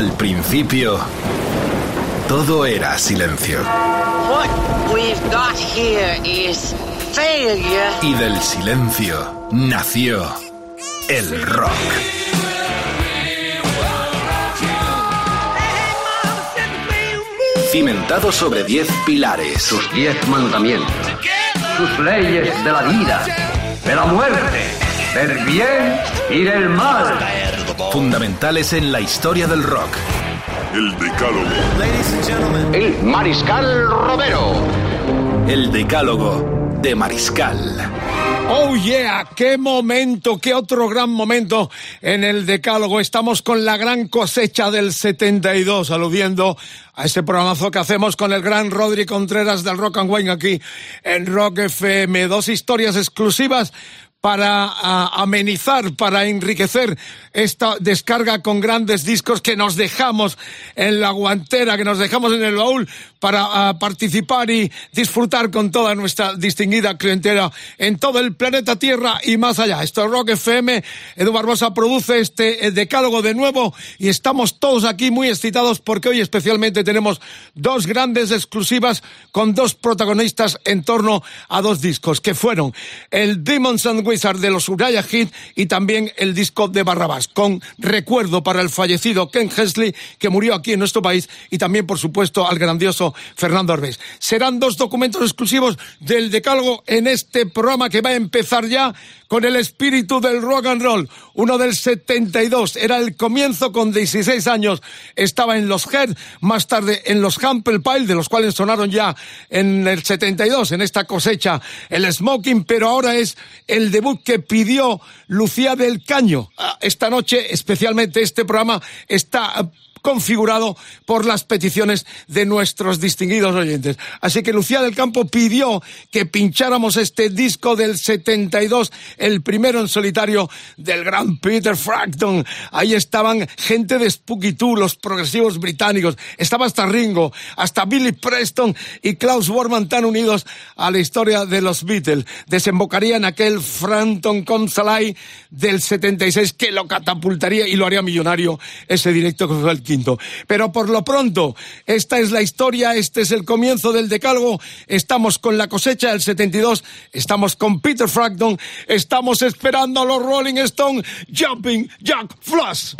Al principio, todo era silencio. What we've got here is failure. Y del silencio nació el rock. Cimentado sobre 10 pilares. Sus 10 mandamientos. Sus leyes de la vida, de la muerte, del bien y del mal. Fundamentales en la historia del rock. El Decálogo. El Mariscal Romero. El Decálogo de Mariscal. Oh yeah, qué momento, qué otro gran momento en el Decálogo. Estamos con la gran cosecha del 72, aludiendo a este programazo que hacemos con el gran Rodri Contreras del Rock and Wine aquí en Rock FM. Dos historias exclusivas para amenizar, para enriquecer esta descarga con grandes discos que nos dejamos en la guantera, que nos dejamos en el baúl para participar y disfrutar con toda nuestra distinguida clientela en todo el planeta Tierra y más allá. Esto es Rock FM, Edu Barbosa produce este Decálogo de nuevo y estamos todos aquí muy excitados porque hoy especialmente tenemos dos grandes exclusivas con dos protagonistas en torno a dos discos que fueron el Demons and Wizard de los Uriah Heep y también el disco de Barrabás, con recuerdo para el fallecido Ken Hensley, que murió aquí en nuestro país, y también, por supuesto, al grandioso Fernando Arbex. Serán dos documentos exclusivos del Decálogo en este programa que va a empezar ya con el espíritu del rock and roll. Uno del 72, era el comienzo, con 16 años estaba en los Heart, más tarde en los Humble Pie, de los cuales sonaron ya en el 72, en esta cosecha, el Smoking, pero ahora es el debut que pidió Lucía del Caño. Esta noche, especialmente este programa, está configurado por las peticiones de nuestros distinguidos oyentes. Así que Lucía del Campo pidió que pincháramos este disco del 72, el primero en solitario del gran Peter Frampton. Ahí estaban gente de Spooky Tooth, los progresivos británicos. Estaba hasta Ringo, hasta Billy Preston y Klaus Voormann, tan unidos a la historia de los Beatles. Desembocaría en aquel Frampton con Salai del 76 que lo catapultaría y lo haría millonario, ese directo que fue el quinto. Pero por lo pronto, esta es la historia, este es el comienzo del Decálogo. Estamos con la cosecha del 72, estamos con Peter Frampton, estamos esperando a los Rolling Stones, Jumping Jack Flash.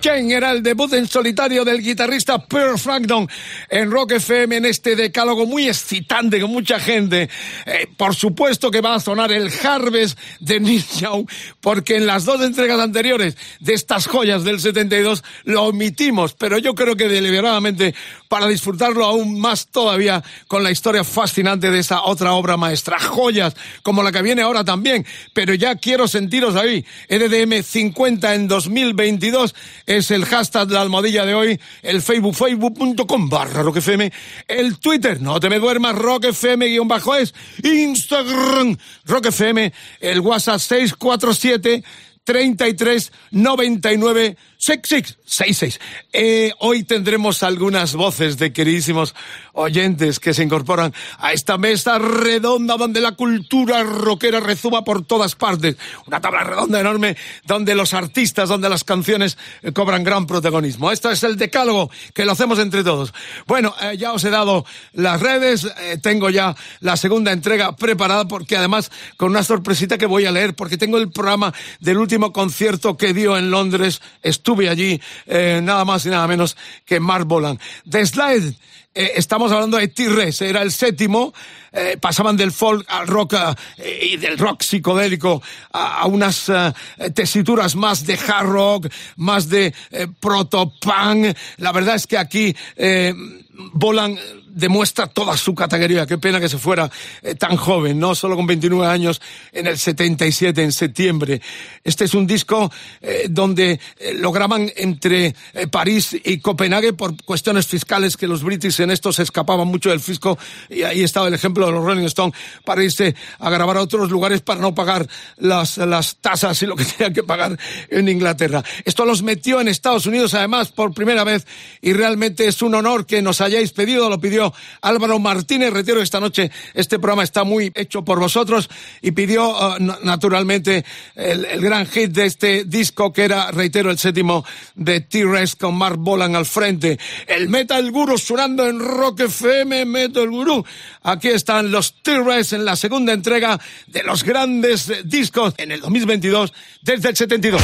Ken era el debut en solitario del guitarrista Peter Frampton en Rock FM, en este decálogo muy excitante con mucha gente. Por supuesto que va a sonar el Harvest de Neil Young, porque en las dos entregas anteriores de estas joyas del 72 lo omitimos, pero yo creo que deliberadamente para disfrutarlo aún más todavía con la historia fascinante de esa otra obra maestra. Joyas como la que viene ahora también, pero ya quiero sentiros ahí. EDDM 50 en 2022 es el hashtag de la almohadilla de hoy, el Facebook, facebook.com/rockfm, el Twitter, no te me duermas, rockfm_es, Instagram, rockfm, el WhatsApp 647-3399-6666. Hoy tendremos algunas voces de queridísimos oyentes que se incorporan a esta mesa redonda donde la cultura rockera rezuma por todas partes. Una tabla redonda enorme donde los artistas, donde las canciones cobran gran protagonismo. Esto es el decálogo que lo hacemos entre todos. Bueno, ya os he dado las redes, tengo ya la segunda entrega preparada, porque además con una sorpresita que voy a leer, porque tengo el programa del último concierto que dio en Londres. Estuve allí, nada más y nada menos que Mark Bolan. The Slide, estamos hablando de T. Rex, era el séptimo. Pasaban del folk al rock y del rock psicodélico a unas tesituras más de hard rock, más de proto-punk. La verdad es que aquí Bolan demuestra toda su categoría. Qué pena que se fuera tan joven, ¿no? Solo con 29 años, en el 77, en septiembre. Este es un disco donde lo graban entre París y Copenhague por cuestiones fiscales, que los british en esto se escapaban mucho del fisco, y ahí estaba el ejemplo de los Rolling Stones para irse a grabar a otros lugares para no pagar las tasas y lo que tenían que pagar en Inglaterra. Esto los metió en Estados Unidos, además, por primera vez, y realmente es un honor que nos hayáis pedido, lo pidió Álvaro Martínez Retiro esta noche. Este programa está muy hecho por vosotros, y pidió naturalmente el gran hit de este disco, que era, reitero, el séptimo de T-Rex con Mark Bolan al frente. El Metal Guru sonando en Rock FM. Metal Guru, aquí están los T-Rex en la segunda entrega de los grandes discos en el 2022 desde el 72.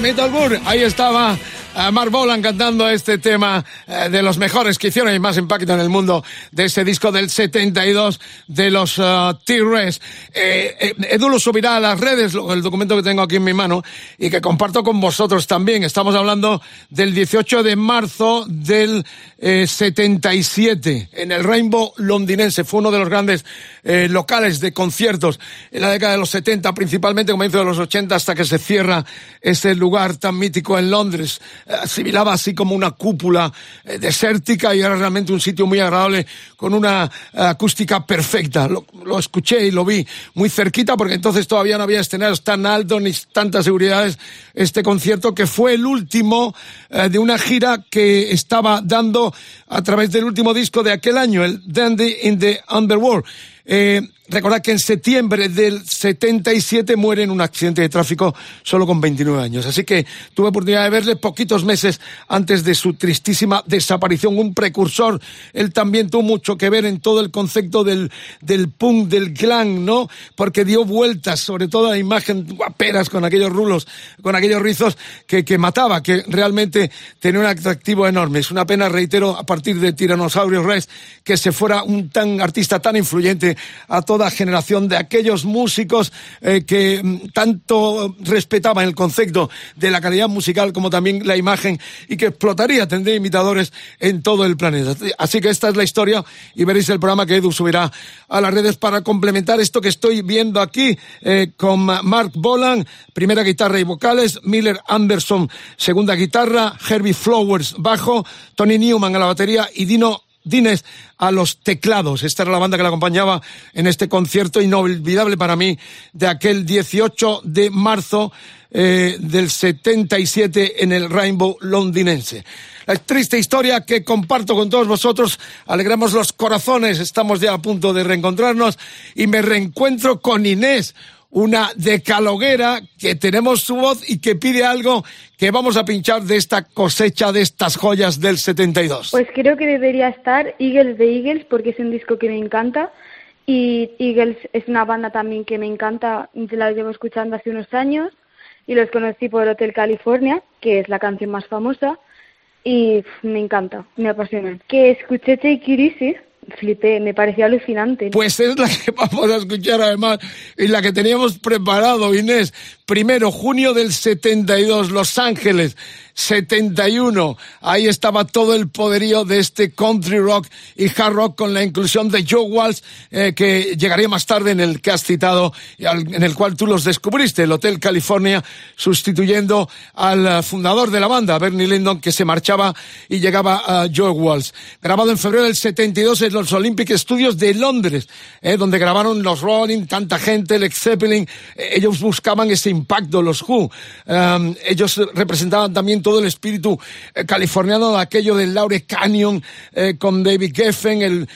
Metal Guru, ahí estaba Mark Bolan cantando este tema de los mejores que hicieron y más impacto en el mundo de ese disco del 72 de los T. Rex. Edu lo subirá a las redes, el documento que tengo aquí en mi mano y que comparto con vosotros también. Estamos hablando del 18 de marzo del 77 en el Rainbow londinense. Fue uno de los grandes locales de conciertos en la década de los 70, principalmente comienzo de los 80, hasta que se cierra ese lugar tan mítico en Londres. Asimilaba así como una cúpula desértica y era realmente un sitio muy agradable con una acústica perfecta. Lo escuché y lo vi muy cerquita porque entonces todavía no había escenarios tan altos ni tantas seguridades. Este concierto que fue el último de una gira que estaba dando a través del último disco de aquel año, el Dandy in the Underworld. Recordad que en septiembre del 77 muere en un accidente de tráfico solo con 29 años. Así que tuve oportunidad de verle poquitos meses antes de su tristísima desaparición. Un precursor. Él también tuvo mucho que ver en todo el concepto del punk, del glam, ¿no? Porque dio vueltas, sobre todo a la imagen guaperas con aquellos rulos, con aquellos rizos que mataba, que realmente tenía un atractivo enorme. Es una pena, reitero, a partir de Tyrannosaurus Rex, que se fuera un tan artista tan influyente a toda generación de aquellos músicos que tanto respetaban el concepto de la calidad musical como también la imagen y que explotaría, tendría imitadores en todo el planeta. Así que esta es la historia y veréis el programa que Edu subirá a las redes para complementar esto que estoy viendo aquí con Mark Bolan, primera guitarra y vocales, Miller Anderson, segunda guitarra, Herbie Flowers, bajo, Tony Newman a la batería y Dines a los teclados. Esta era la banda que la acompañaba en este concierto inolvidable para mí de aquel 18 de marzo del 77 en el Rainbow londinense. La triste historia que comparto con todos vosotros, alegramos los corazones, estamos ya a punto de reencontrarnos y me reencuentro con Inés, una decaloguera que tenemos su voz y que pide algo que vamos a pinchar de esta cosecha, de estas joyas del 72. Pues creo que debería estar Eagles de Eagles porque es un disco que me encanta y Eagles es una banda también que me encanta, la llevo escuchando hace unos años y los conocí por Hotel California, que es la canción más famosa y me encanta, me apasiona. Que escuché Take It Easy. Flipé, me parecía alucinante. Pues es la que vamos a escuchar además y la que teníamos preparado, Inés. Primero, junio del 72, Los Ángeles, 71. Ahí estaba todo el poderío de este country rock y hard rock con la inclusión de Joe Walsh, que llegaría más tarde en el que has citado, en el cual tú los descubriste, el Hotel California, sustituyendo al fundador de la banda, Bernie Leadon, que se marchaba y llegaba a Joe Walsh. Grabado en febrero del 72 en los Olympic Studios de Londres, donde grabaron los Rolling, tanta gente, Led Zeppelin. Ellos buscaban ese impacto, los Who. Ellos representaban también todo el espíritu californiano de aquello del Laurel Canyon, con David Geffen, el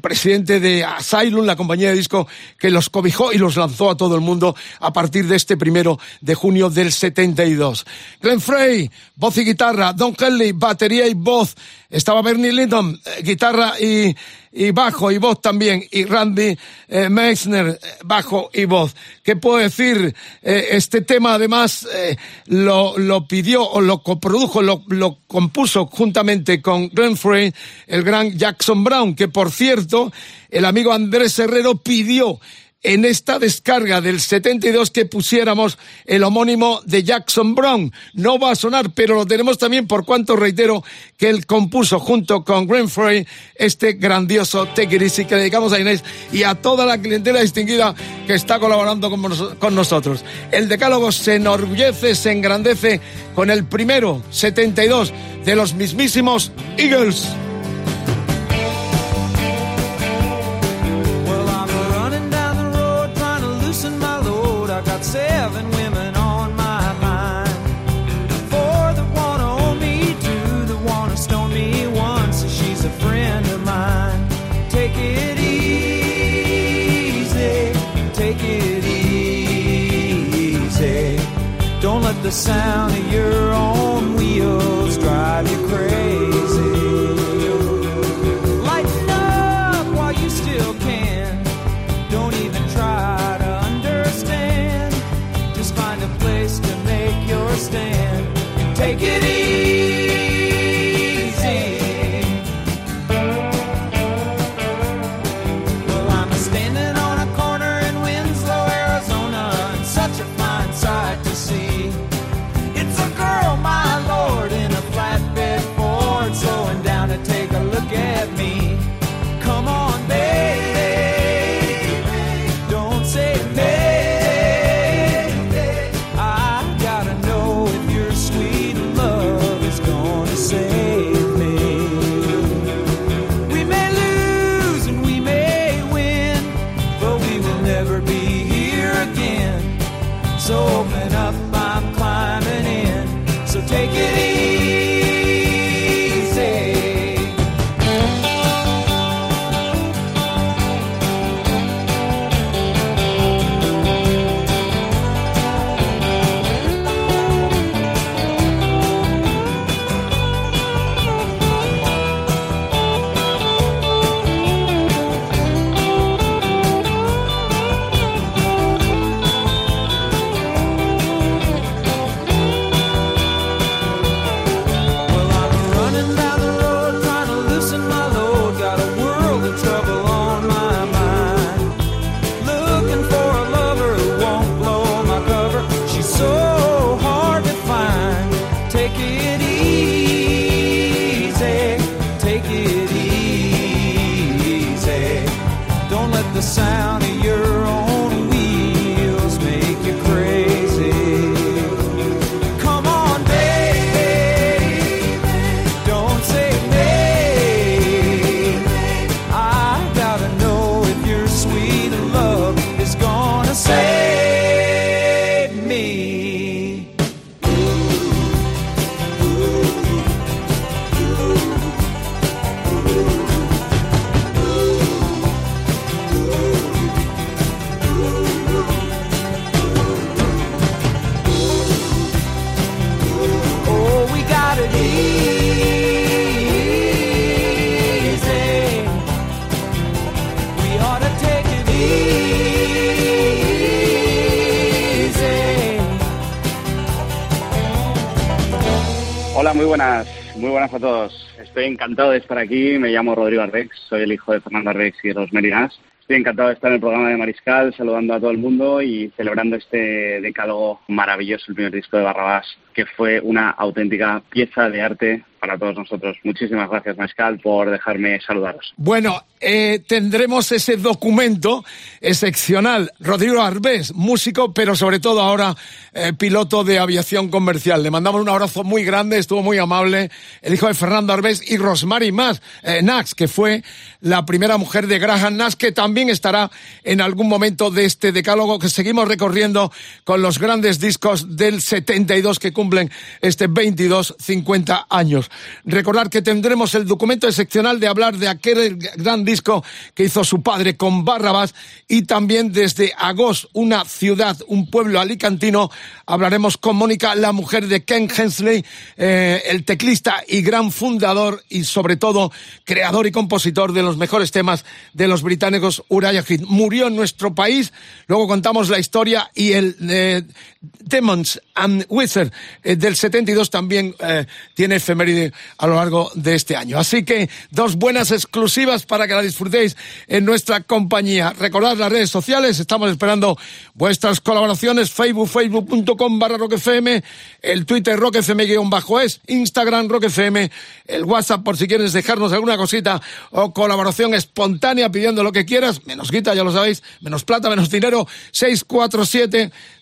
presidente de Asylum, la compañía de disco que los cobijó y los lanzó a todo el mundo a partir de este primero de junio del 72. Glenn Frey, voz y guitarra, Don Henley, batería y voz, estaba Bernie Leadon, guitarra y bajo y voz también, y Randy Meisner, bajo y voz. ¿Qué puedo decir? Este tema además lo pidió o lo coprodujo, lo compuso juntamente con Glenn Frey, el gran Jackson Brown, que por cierto, el amigo Andrés Herrero pidió en esta descarga del 72 que pusiéramos el homónimo de Jackson Brown. No va a sonar, pero lo tenemos también por cuanto reitero que él compuso junto con Glenn Frey este grandioso Take It Easy que dedicamos a Inés y a toda la clientela distinguida que está colaborando con nosotros. El decálogo se enorgullece, se engrandece con el primero 72 de los mismísimos Eagles. Seven women on my mind, four that want to own me, two that want to stone me, one says she's a friend of mine. Take it easy, take it easy. Don't let the sound of your own wheels drive you crazy. Lighten up while you still can. Don't even try to stand and take it easy. coming up, I'm climbing in, so take it easy. Muy buenas a todos. Estoy encantado de estar aquí. Me llamo Rodrigo Arbex, soy el hijo de Fernando Arbex y Rosemary Nash. Estoy encantado de estar en el programa de Mariscal, saludando a todo el mundo y celebrando este decálogo maravilloso, el primer disco de Barrabás, que fue una auténtica pieza de arte para todos nosotros. Muchísimas gracias, Mariscal, por dejarme saludaros. Bueno, tendremos ese documento excepcional. Rodrigo Arbex, músico, pero sobre todo ahora piloto de aviación comercial. Le mandamos un abrazo muy grande, estuvo muy amable. El hijo de Fernando Arbex y Rosemary Nash, que fue la primera mujer de Graham Nash, que también estará en algún momento de este decálogo que seguimos recorriendo con los grandes discos del 72 que cumplen este 50 años. Recordar que tendremos el documento excepcional de hablar de aquel gran disco que hizo su padre con Barrabás, y también desde Agos, una ciudad, un pueblo alicantino, hablaremos con Mónica, la mujer de Ken Hensley, el teclista y gran fundador y sobre todo creador y compositor de los mejores temas de los británicos Uriah Heep. Murió en nuestro país, luego contamos la historia y el Demons and Wizards del 72 también tiene efeméride a lo largo de este año. Así que dos buenas exclusivas para que la disfrutéis en nuestra compañía. Recordad las redes sociales, estamos esperando vuestras colaboraciones. Facebook, facebook.com/rockfm, el Twitter rockfm_es, Instagram rockfm, el WhatsApp por si quieres dejarnos alguna cosita o colaboración espontánea pidiendo lo que quieras, menos guita, ya lo sabéis, menos plata, menos dinero,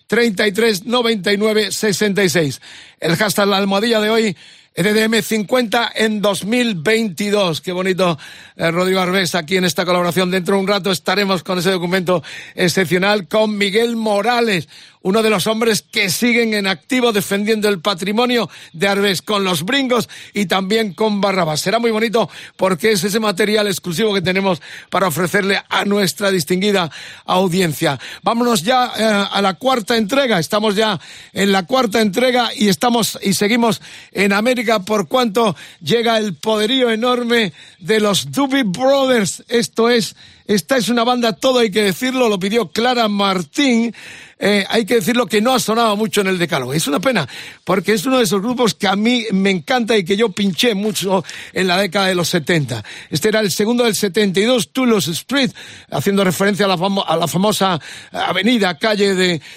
647-3399-66. El hashtag la almohadilla de hoy, EDDM50 en 2022. Qué bonito, Rodrigo Arbex, aquí en esta colaboración. Dentro de un rato estaremos con ese documento excepcional con Miguel Morales, uno de los hombres que siguen en activo defendiendo el patrimonio de Arbex con los Bringos y también con Barrabás. Será muy bonito porque es ese material exclusivo que tenemos para ofrecerle a nuestra distinguida audiencia. Vámonos ya a la cuarta entrega. Estamos ya en la cuarta entrega y seguimos en América por cuanto llega el poderío enorme de los Doobie Brothers. Esta es una banda, todo hay que decirlo, lo pidió Clara Martín. Hay que decirlo que no ha sonado mucho en el decálogo. Es una pena, porque es uno de esos grupos que a mí me encanta y que yo pinché mucho en la década de los 70. Este era el segundo del 72, Toulouse Street, haciendo referencia a la famosa avenida, calle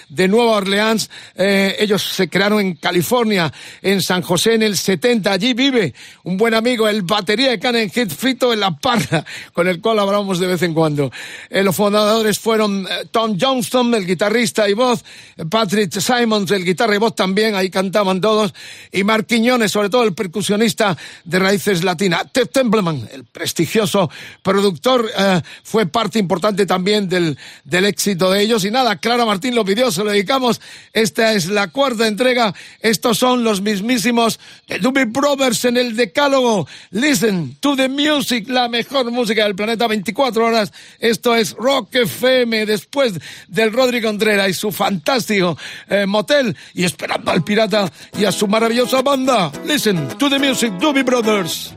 de Nueva Orleans. Ellos se crearon en California, en San José, en el 70. Allí vive un buen amigo, el batería de Ken Hensley, Frito en la Parra, con el cual hablamos de vez en cuando. Los fundadores fueron Tom Johnston, el guitarrista, y voz, Patrick Simons, el guitarra y voz también, ahí cantaban todos, y Mark Quiñones, sobre todo el percusionista de raíces latinas. Ted Templeman, el prestigioso productor, fue parte importante también del éxito de ellos. Y nada, Clara Martín lo pidió, se lo dedicamos. Esta es la cuarta entrega. Estos son los mismísimos de Doobie Brothers en el decálogo. Listen to the music, la mejor música del planeta, 24 horas. Esto es Rock FM, después del Rodri Contreras y su fantástico motel, y esperando al pirata y a su maravillosa banda. Listen to the music, Doobie Brothers.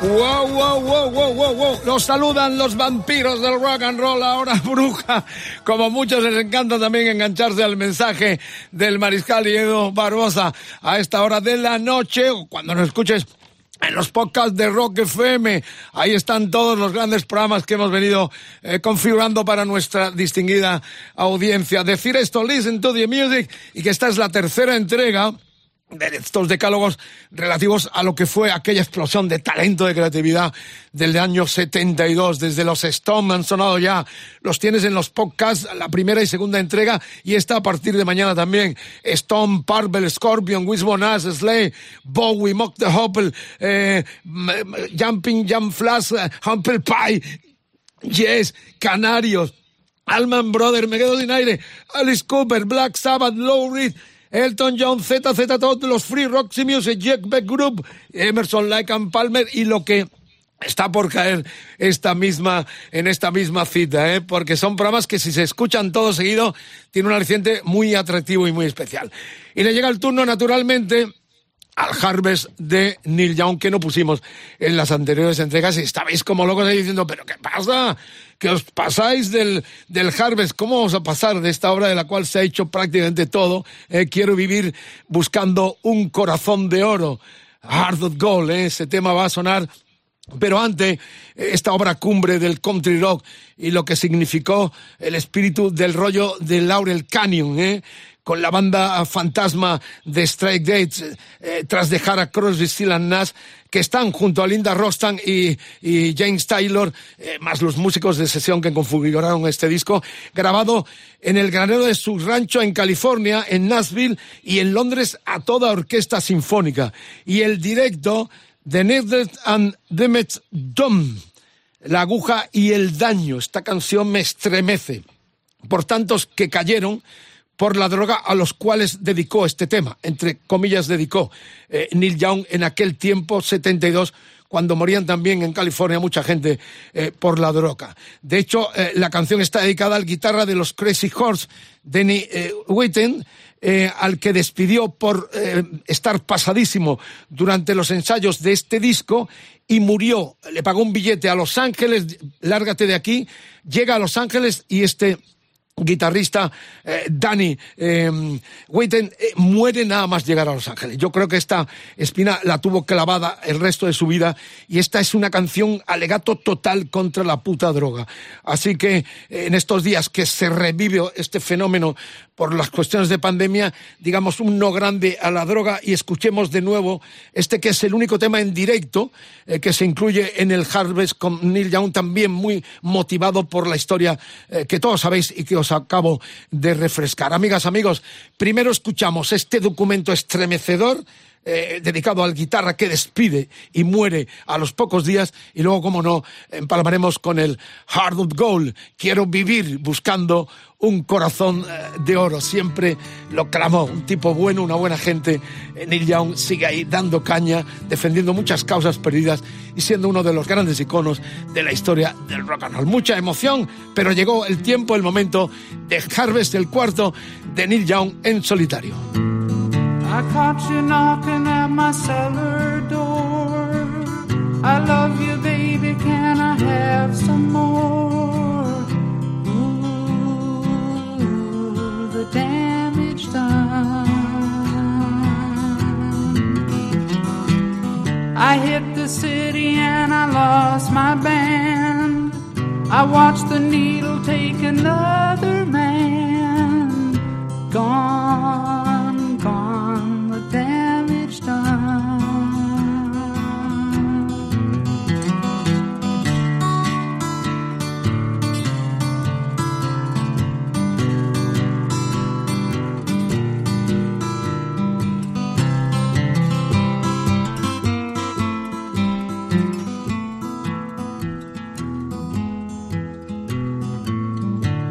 Wow. Los saludan los vampiros del rock and roll, ahora bruja. Como muchos les encanta también engancharse al mensaje del mariscal Diego Barbosa a esta hora de la noche, o cuando nos escuches en los podcasts de Rock FM. Ahí están todos los grandes programas que hemos venido configurando para nuestra distinguida audiencia. Decir esto, listen to the music, y que esta es la tercera entrega de estos decálogos relativos a lo que fue aquella explosión de talento, de creatividad del año 72. Desde los Stones han sonado ya, los tienes en los podcasts, la primera y segunda entrega, y esta a partir de mañana también. Stone, Purple, Scorpion, Wishbone Ash, Slade, Bowie, Mock the Hopple, Jumping Jack Flash, Humble Pie, Yes, Canarios, Allman Brothers, me quedo sin aire, Alice Cooper, Black Sabbath, Lou Reed, Elton John, ZZ Top, los Free Roxy Music, Jack Beck Group, Emerson, Lake and Palmer y lo que está por caer en esta misma cita, porque son programas que si se escuchan todo seguido tiene un aliciente muy atractivo y muy especial. Y le llega el turno naturalmente al Harvest de Neil Young, que no pusimos en las anteriores entregas, y estabais como locos ahí diciendo, pero ¿qué pasa? ¿Qué os pasáis del Harvest? ¿Cómo vamos a pasar de esta obra de la cual se ha hecho prácticamente todo? Quiero vivir buscando un corazón de oro, Heart of Gold, ese tema va a sonar. Pero antes, esta obra cumbre del country rock y lo que significó el espíritu del rollo de Laurel Canyon, con la banda fantasma de Straight Gates, tras dejar a Crosby, Stills and Nash, que están junto a Linda Ronstadt y James Taylor, más los músicos de sesión que configuraron este disco, grabado en el granero de su rancho en California, en Nashville y en Londres a toda orquesta sinfónica. Y el directo The Needle and Damage Done, la aguja y el daño. Esta canción me estremece por tantos que cayeron por la droga a los cuales dedicó este tema, entre comillas dedicó Neil Young en aquel tiempo, 72, cuando morían también en California mucha gente por la droga. De hecho, la canción está dedicada al guitarra de los Crazy Horse, Denny Whitten, al que despidió por estar pasadísimo durante los ensayos de este disco y murió. Le pagó un billete a Los Ángeles, lárgate de aquí, llega a Los Ángeles y este guitarrista Danny Whitten muere nada más llegar a Los Ángeles. Yo creo que esta espina la tuvo clavada el resto de su vida y esta es una canción alegato total contra la puta droga. Así que en estos días que se revive este fenómeno por las cuestiones de pandemia, digamos un no grande a la droga y escuchemos de nuevo este que es el único tema en directo que se incluye en el Harvest con Neil Young, también muy motivado por la historia que todos sabéis y que os acabo de refrescar. Amigas, amigos, primero escuchamos este documento estremecedor dedicado al guitarra que despide y muere a los pocos días y luego, como no, empalmaremos con el Heart of Gold. Quiero vivir buscando un corazón de oro. Siempre lo clamó. Un tipo bueno, una buena gente. Neil Young sigue ahí dando caña, defendiendo muchas causas perdidas y siendo uno de los grandes iconos de la historia del rock and roll. Mucha emoción, pero llegó el tiempo, el momento de Harvest, el cuarto de Neil Young en solitario. I caught you knocking at my cellar door. I love you, baby, can I have some more? Ooh, the damage done. I hit the city and I lost my band. I watched the needle take another man. Gone. Damage done.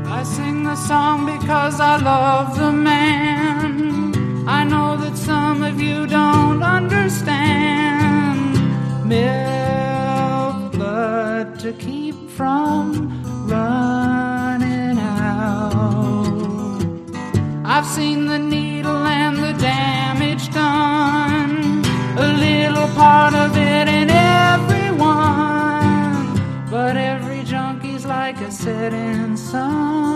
I sing the song because I love the man. I know that some of you don't understand. Milk blood to keep from running out. I've seen the needle and the damage done. A little part of it in everyone. But every junkie's like a setting sun.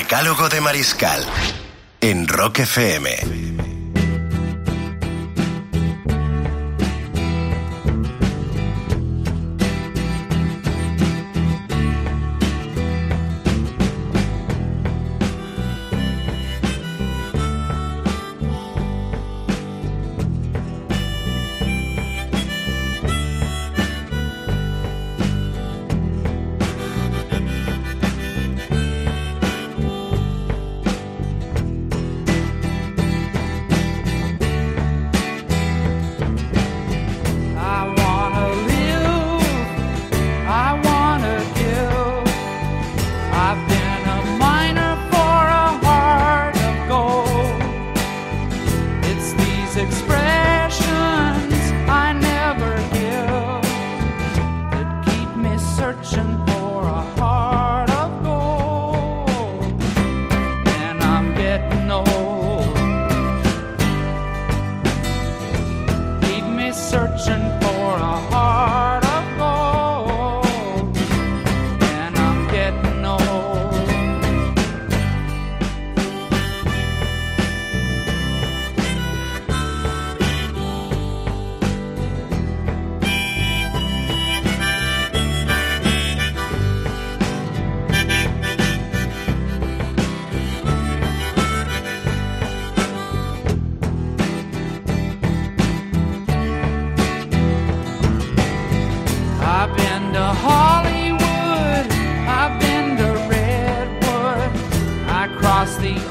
Decálogo de Mariscal en Rock FM.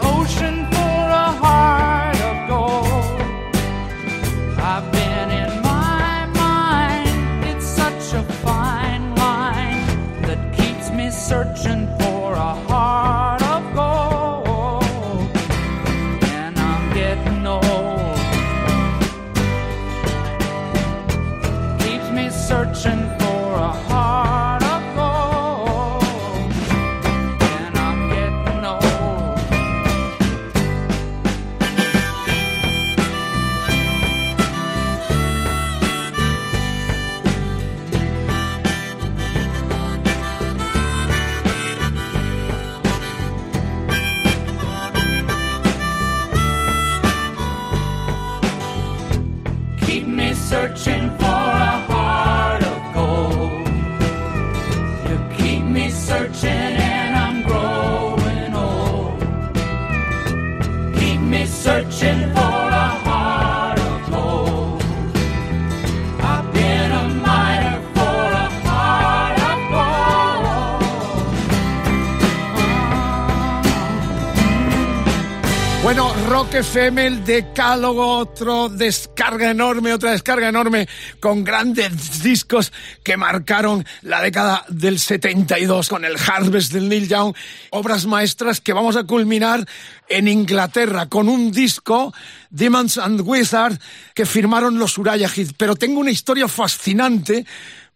ocean for a heart of gold. I've been in my mind, it's such a fine line that keeps me searching for a heart of gold. And I'm getting old, keeps me searching for a heart. Searching for a heart of gold. You keep me searching and I'm growing old. Keep me searching for a heart of gold. I've been a miner for a heart of gold. Bueno, Rock FM, el decálogo, otra descarga enorme con grandes discos que marcaron la década del 72 con el Harvest del Neil Young, obras maestras que vamos a culminar en Inglaterra con un disco, Demons and Wizards, que firmaron los Uriah Heep. Pero tengo una historia fascinante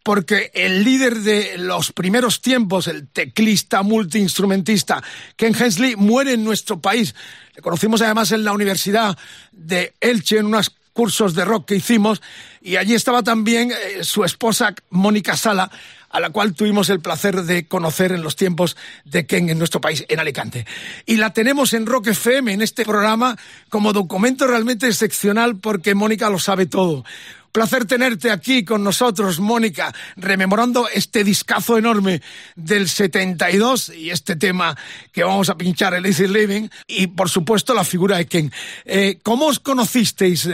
porque el líder de los primeros tiempos, el teclista multiinstrumentista Ken Hensley, muere en nuestro país. Le conocimos además en la Universidad de Elche en unas cursos de rock que hicimos, y allí estaba también su esposa Mónica Sala, a la cual tuvimos el placer de conocer en los tiempos de Ken en nuestro país, en Alicante. Y la tenemos en Rock FM, en este programa, como documento realmente excepcional, porque Mónica lo sabe todo. Placer tenerte aquí con nosotros, Mónica, rememorando este discazo enorme del 72 y este tema que vamos a pinchar, el Easy Living, y por supuesto la figura de Ken. ¿Cómo os conocisteis,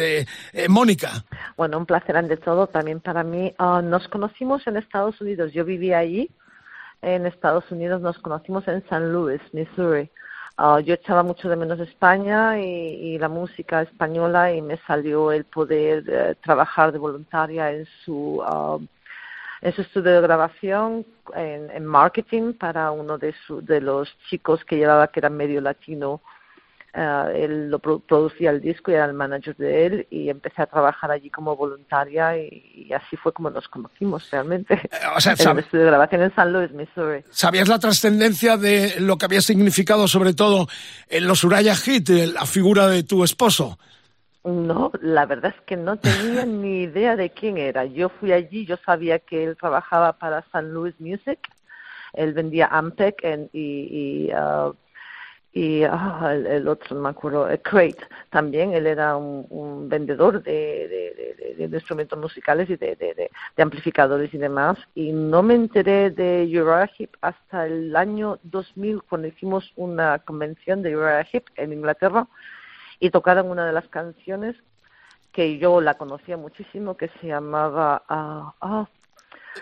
Mónica? Bueno, un placer ante todo también para mí. Nos conocimos en Estados Unidos, yo vivía allí, en Estados Unidos nos conocimos en San Luis, Missouri. Yo echaba mucho de menos España y la música española, y me salió el poder trabajar de voluntaria en su estudio de grabación, en marketing, para uno de los chicos que llevaba, que era medio latino. Él lo producía el disco y era el manager de él, y empecé a trabajar allí como voluntaria, y así fue como nos conocimos realmente, o sea, en el estudio de grabación en San Luis, Missouri. ¿Sabías la trascendencia de lo que había significado sobre todo en los Uriah Heep, la figura de tu esposo? No, la verdad es que no tenía ni idea de quién era. Yo fui allí, yo sabía que él trabajaba para San Luis Music, él vendía Ampeg y el otro, no me acuerdo, Crate también. Él era un vendedor de instrumentos musicales y de amplificadores y demás, y no me enteré de Uriah Heep hasta el año 2000, cuando hicimos una convención de Uriah Heep en Inglaterra, y tocaron una de las canciones que yo la conocía muchísimo, que se llamaba...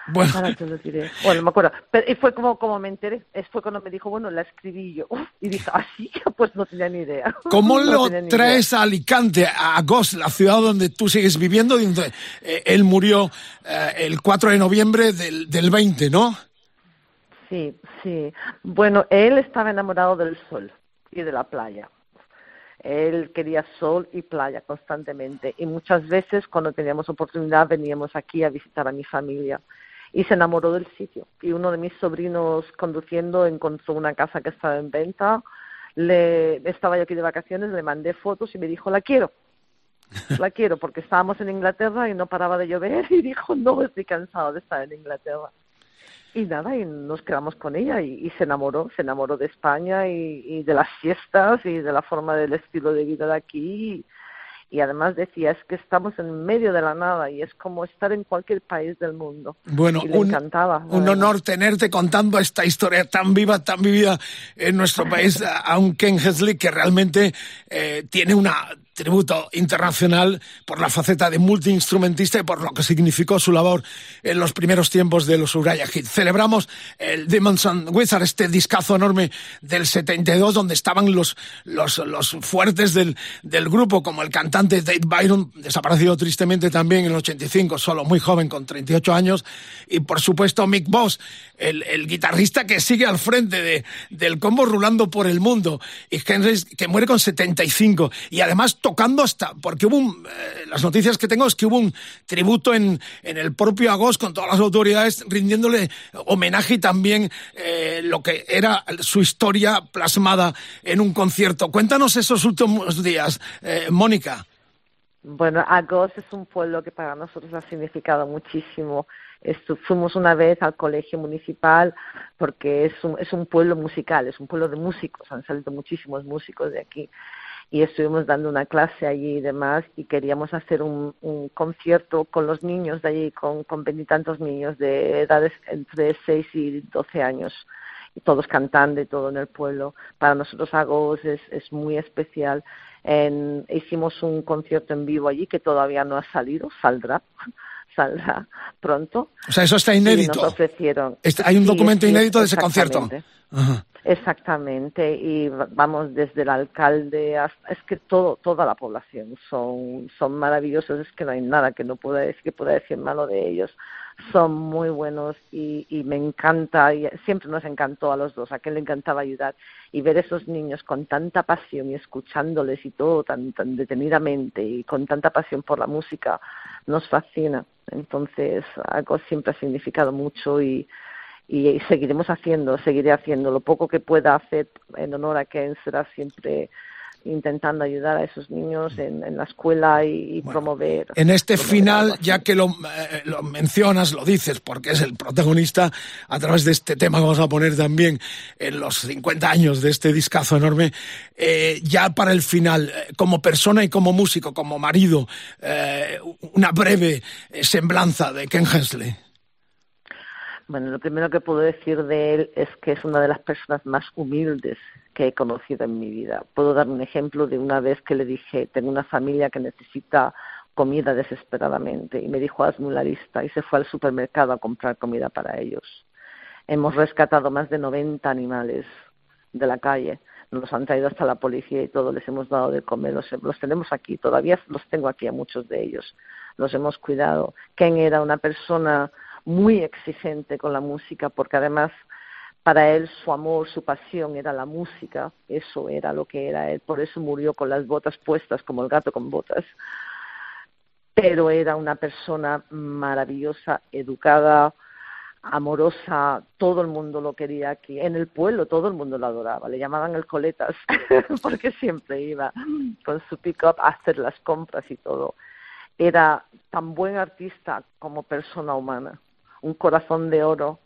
Bueno, ahora te lo diré. Bueno, me acuerdo. Pero, y fue como me enteré. Fue cuando me dijo, bueno, la escribí yo. Y dije, así, pues no tenía ni idea. ¿Cómo lo traes a Alicante, a Agos, la ciudad donde tú sigues viviendo? Él murió el 4 de noviembre del 20, ¿no? Sí, sí. Bueno, él estaba enamorado del sol y de la playa. Él quería sol y playa constantemente, y muchas veces cuando teníamos oportunidad veníamos aquí a visitar a mi familia, y se enamoró del sitio. Y uno de mis sobrinos, conduciendo, encontró una casa que estaba en venta, estaba yo aquí de vacaciones, le mandé fotos y me dijo, la quiero, porque estábamos en Inglaterra y no paraba de llover, y dijo, no, estoy cansado de estar en Inglaterra. Y nada, y nos quedamos con ella, y se enamoró de España, y de las siestas, y de la forma del estilo de vida de aquí, y además decía, es que estamos en medio de la nada, y es como estar en cualquier país del mundo. Bueno, y le encantaba, un honor tenerte contando esta historia tan viva, tan vivida en nuestro país, a un Ken Hensley que realmente tiene una tributo internacional por la faceta de multiinstrumentista y por lo que significó su labor en los primeros tiempos de los Uriah Heep. Celebramos el Demons and Wizards, este discazo enorme del 72, donde estaban los fuertes del grupo, como el cantante Dave Byron, desaparecido tristemente también en el 85, solo muy joven, con 38 años, y por supuesto Mick Boss, el guitarrista que sigue al frente del combo rulando por el mundo, y Henry, que muere con 75, y además tocando hasta, porque hubo las noticias que tengo es que hubo un tributo en el propio Agost con todas las autoridades rindiéndole homenaje, y también lo que era su historia plasmada en un concierto. Cuéntanos esos últimos días, Mónica. Bueno, Agost es un pueblo que para nosotros ha significado muchísimo. Fuimos una vez al colegio municipal porque es un pueblo musical, es un pueblo de músicos, han salido muchísimos músicos de aquí, y estuvimos dando una clase allí y demás, y queríamos hacer un concierto con los niños de allí, con veintitantos niños de edades entre 6 y 12 años, y todos cantando y todo en el pueblo. Para nosotros Agost es muy especial. Hicimos un concierto en vivo allí que todavía no ha salido, saldrá pronto. O sea, eso está inédito. Y nos ofrecieron. Hay un documento inédito de ese concierto. Ajá. Exactamente, y vamos desde el alcalde hasta... Es que toda la población son maravillosos, es que no hay nada que no pueda decir, malo de ellos. Son muy buenos y me encanta, y siempre nos encantó a los dos, a quien le encantaba ayudar, y ver esos niños con tanta pasión y escuchándoles y todo tan detenidamente y con tanta pasión por la música nos fascina. Entonces algo siempre ha significado mucho y seguiré haciendo lo poco que pueda hacer en honor a Ken. Será siempre intentando ayudar a esos niños en la escuela y bueno, promover... En este final, ya que lo mencionas, lo dices, porque es el protagonista, a través de este tema que vamos a poner también en los 50 años de este discazo enorme, ya para el final, como persona y como músico, como marido, una breve semblanza de Ken Hensley. Bueno, lo primero que puedo decir de él es que es una de las personas más humildes que he conocido en mi vida. Puedo dar un ejemplo de una vez que le dije, tengo una familia que necesita comida desesperadamente, y me dijo, hazme una lista, y se fue al supermercado a comprar comida para ellos. Hemos rescatado más de 90 animales de la calle, nos han traído hasta la policía y todo, les hemos dado de comer, los tenemos aquí, todavía los tengo aquí a muchos de ellos, los hemos cuidado. Ken era una persona muy exigente con la música, porque además para él su amor, su pasión era la música, eso era lo que era él, por eso murió con las botas puestas como el gato con botas. Pero era una persona maravillosa, educada, amorosa, todo el mundo lo quería aquí, en el pueblo todo el mundo lo adoraba, le llamaban el Coletas, porque siempre iba con su pick-up a hacer las compras y todo. Era tan buen artista como persona humana, un corazón de oro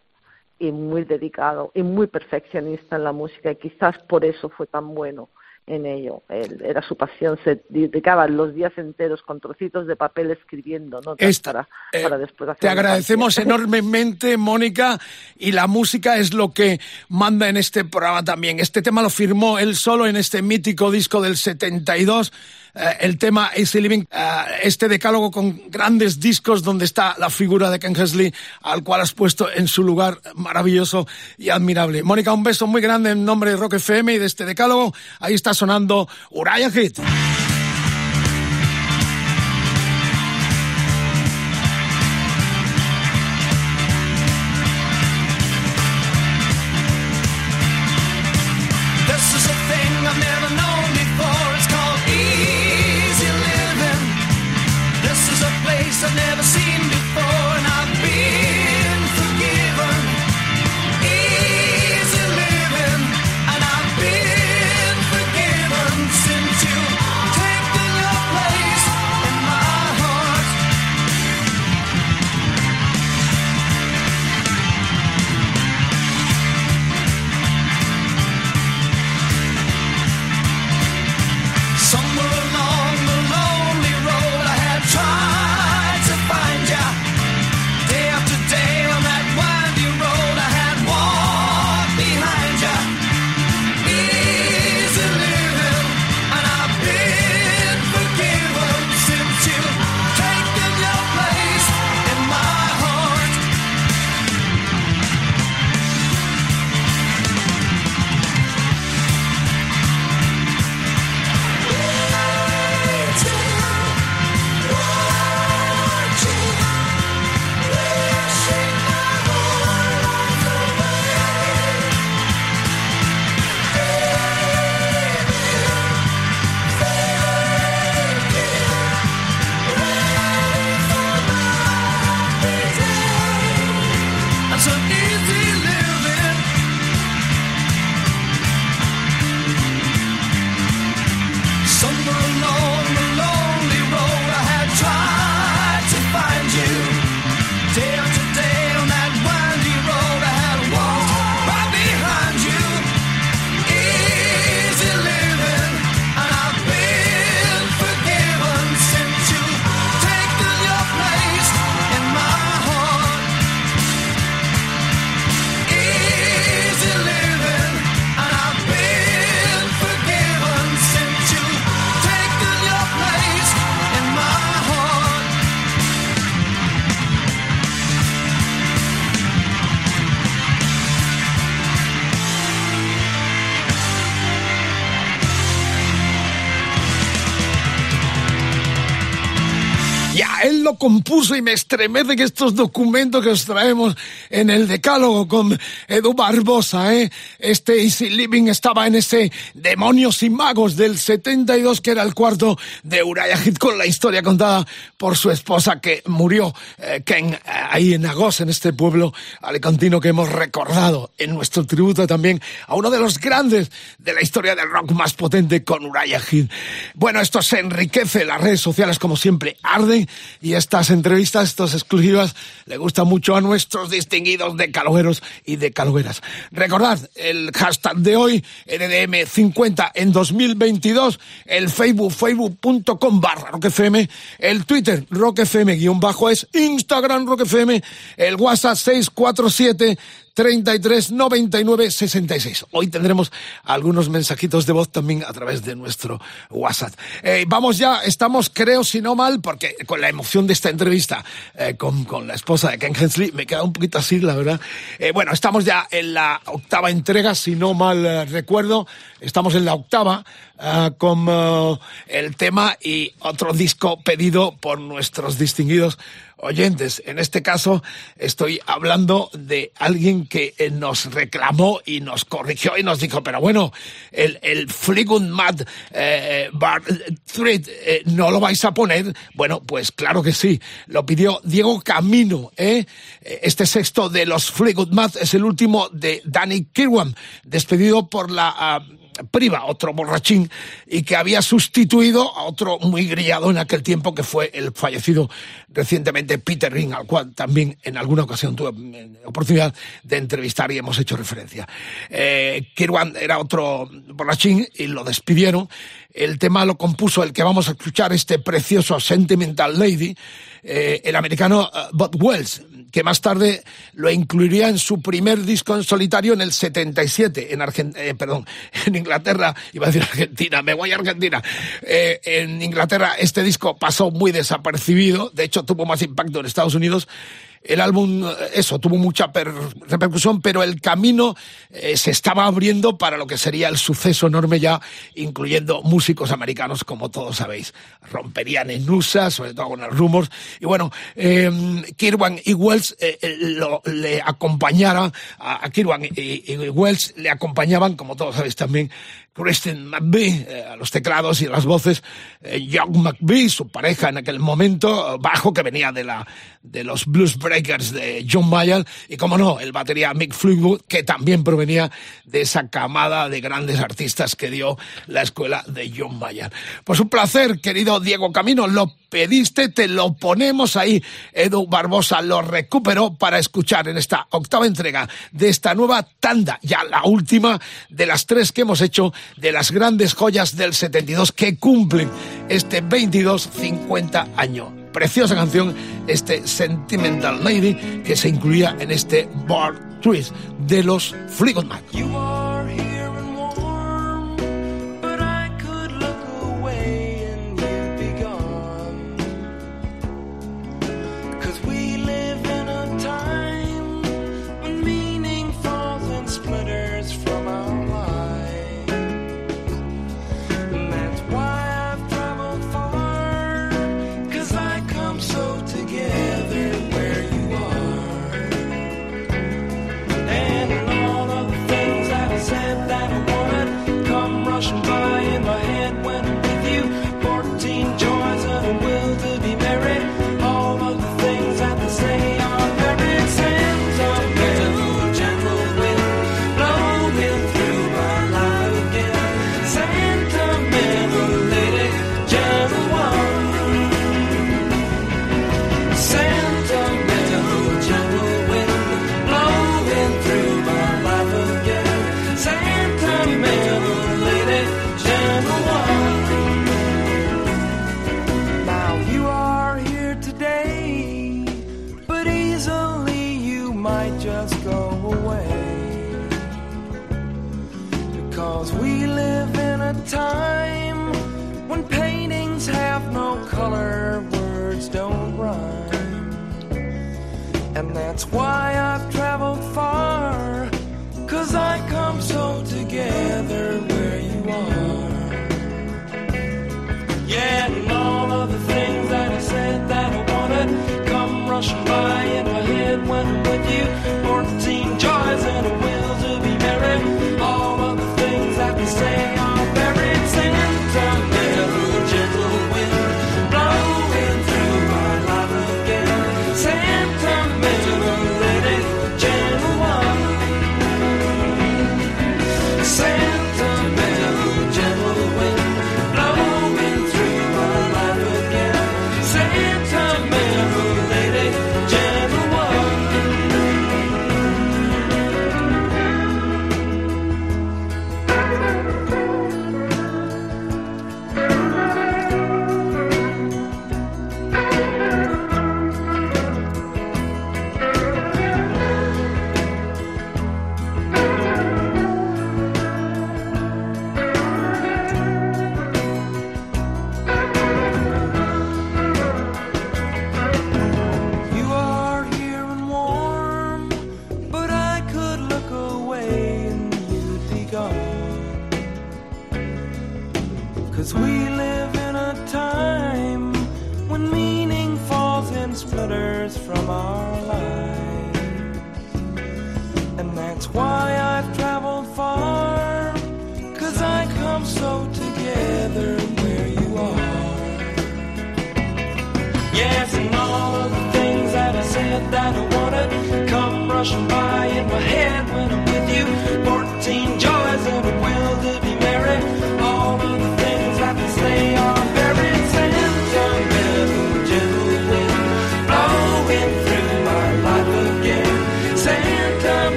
y muy dedicado y muy perfeccionista en la música, y quizás por eso fue tan bueno en ello. Era su pasión, se dedicaba los días enteros con trocitos de papel escribiendo notas para después hacer... Te agradecemos enormemente, Mónica, y la música es lo que manda en este programa también. Este tema lo firmó él solo en este mítico disco del 72, el tema Easy Living, este decálogo con grandes discos donde está la figura de Ken Hensley, al cual has puesto en su lugar maravilloso y admirable. Mónica, un beso muy grande en nombre de Rock FM y de este decálogo. Ahí está sonando Uriah Heep. Ya, él lo compuso y me estremecen estos documentos que os traemos en el Decálogo con Edu Barbosa, ¿eh? Este Easy Living estaba en ese Demonios y Magos del 72, que era el cuarto de Uriah Heep, con la historia contada por su esposa que murió, Ken, ahí en Agos, en este pueblo alicantino que hemos recordado en nuestro tributo también a uno de los grandes de la historia del rock más potente, con Uriah Heep. Bueno, esto se enriquece, las redes sociales como siempre arden, y estas entrevistas, estas exclusivas, le gustan mucho a nuestros distinguidos decalogueros y decalogueras. Recordad el hashtag de hoy, NDM50 en 2022, el Facebook, facebook.com/rockfm, el Twitter, rockfm_es, Instagram, rockfm, el WhatsApp 647-3399-66. Hoy tendremos algunos mensajitos de voz también a través de nuestro WhatsApp. Vamos ya, estamos, creo, si no mal, porque con la emoción de esta entrevista con la esposa de Ken Hensley, me queda un poquito así, la verdad. Bueno, estamos ya en la octava entrega, si no mal recuerdo. Estamos en la octava con el tema y otro disco pedido por nuestros distinguidos oyentes. En este caso estoy hablando de alguien que nos reclamó y nos corrigió y nos dijo, pero bueno, el Fleetwood Mac ¿no lo vais a poner? Bueno, pues claro que sí, lo pidió Diego Camino, ¿eh? Este sexto de los Fleetwood Mac es el último de Danny Kirwan, despedido por la... Priva, otro borrachín, y que había sustituido a otro muy grillado en aquel tiempo, que fue el fallecido recientemente Peter Ring, al cual también en alguna ocasión tuve oportunidad de entrevistar y hemos hecho referencia. Kirwan era otro borrachín y lo despidieron. El tema lo compuso el que vamos a escuchar, este precioso Sentimental Lady, el americano Bud Wells, que más tarde lo incluiría en su primer disco en solitario en el 77, en Inglaterra, iba a decir Argentina, me voy a Argentina. En Inglaterra este disco pasó muy desapercibido, de hecho tuvo más impacto en Estados Unidos. El álbum, eso, tuvo mucha repercusión, pero el camino se estaba abriendo para lo que sería el suceso enorme ya, incluyendo músicos americanos, como todos sabéis. Romperían en USA, sobre todo con el Rumors. Y bueno, Kirwan y Wells le acompañaban, como todos sabéis también, Kristen McVie a los teclados y a las voces, Young McVie, su pareja en aquel momento, bajo, que venía de los Blues Breakers de John Mayall, y como no, el batería Mick Fleetwood, que también provenía de esa camada de grandes artistas que dio la escuela de John Mayall. Pues un placer, querido Diego Camino, lo pediste, te lo ponemos ahí. Edu Barbosa lo recuperó para escuchar en esta octava entrega de esta nueva tanda, ya la última de las tres que hemos hecho de las grandes joyas del 72 que cumplen este 22-50 año. Preciosa canción, este Sentimental Lady, que se incluía en este Bar Twist de los Fleetwood Mac. That rushing by, and my head went with you. 14 joys and a will to be merry. All of the things I can say are buried. Singing to me.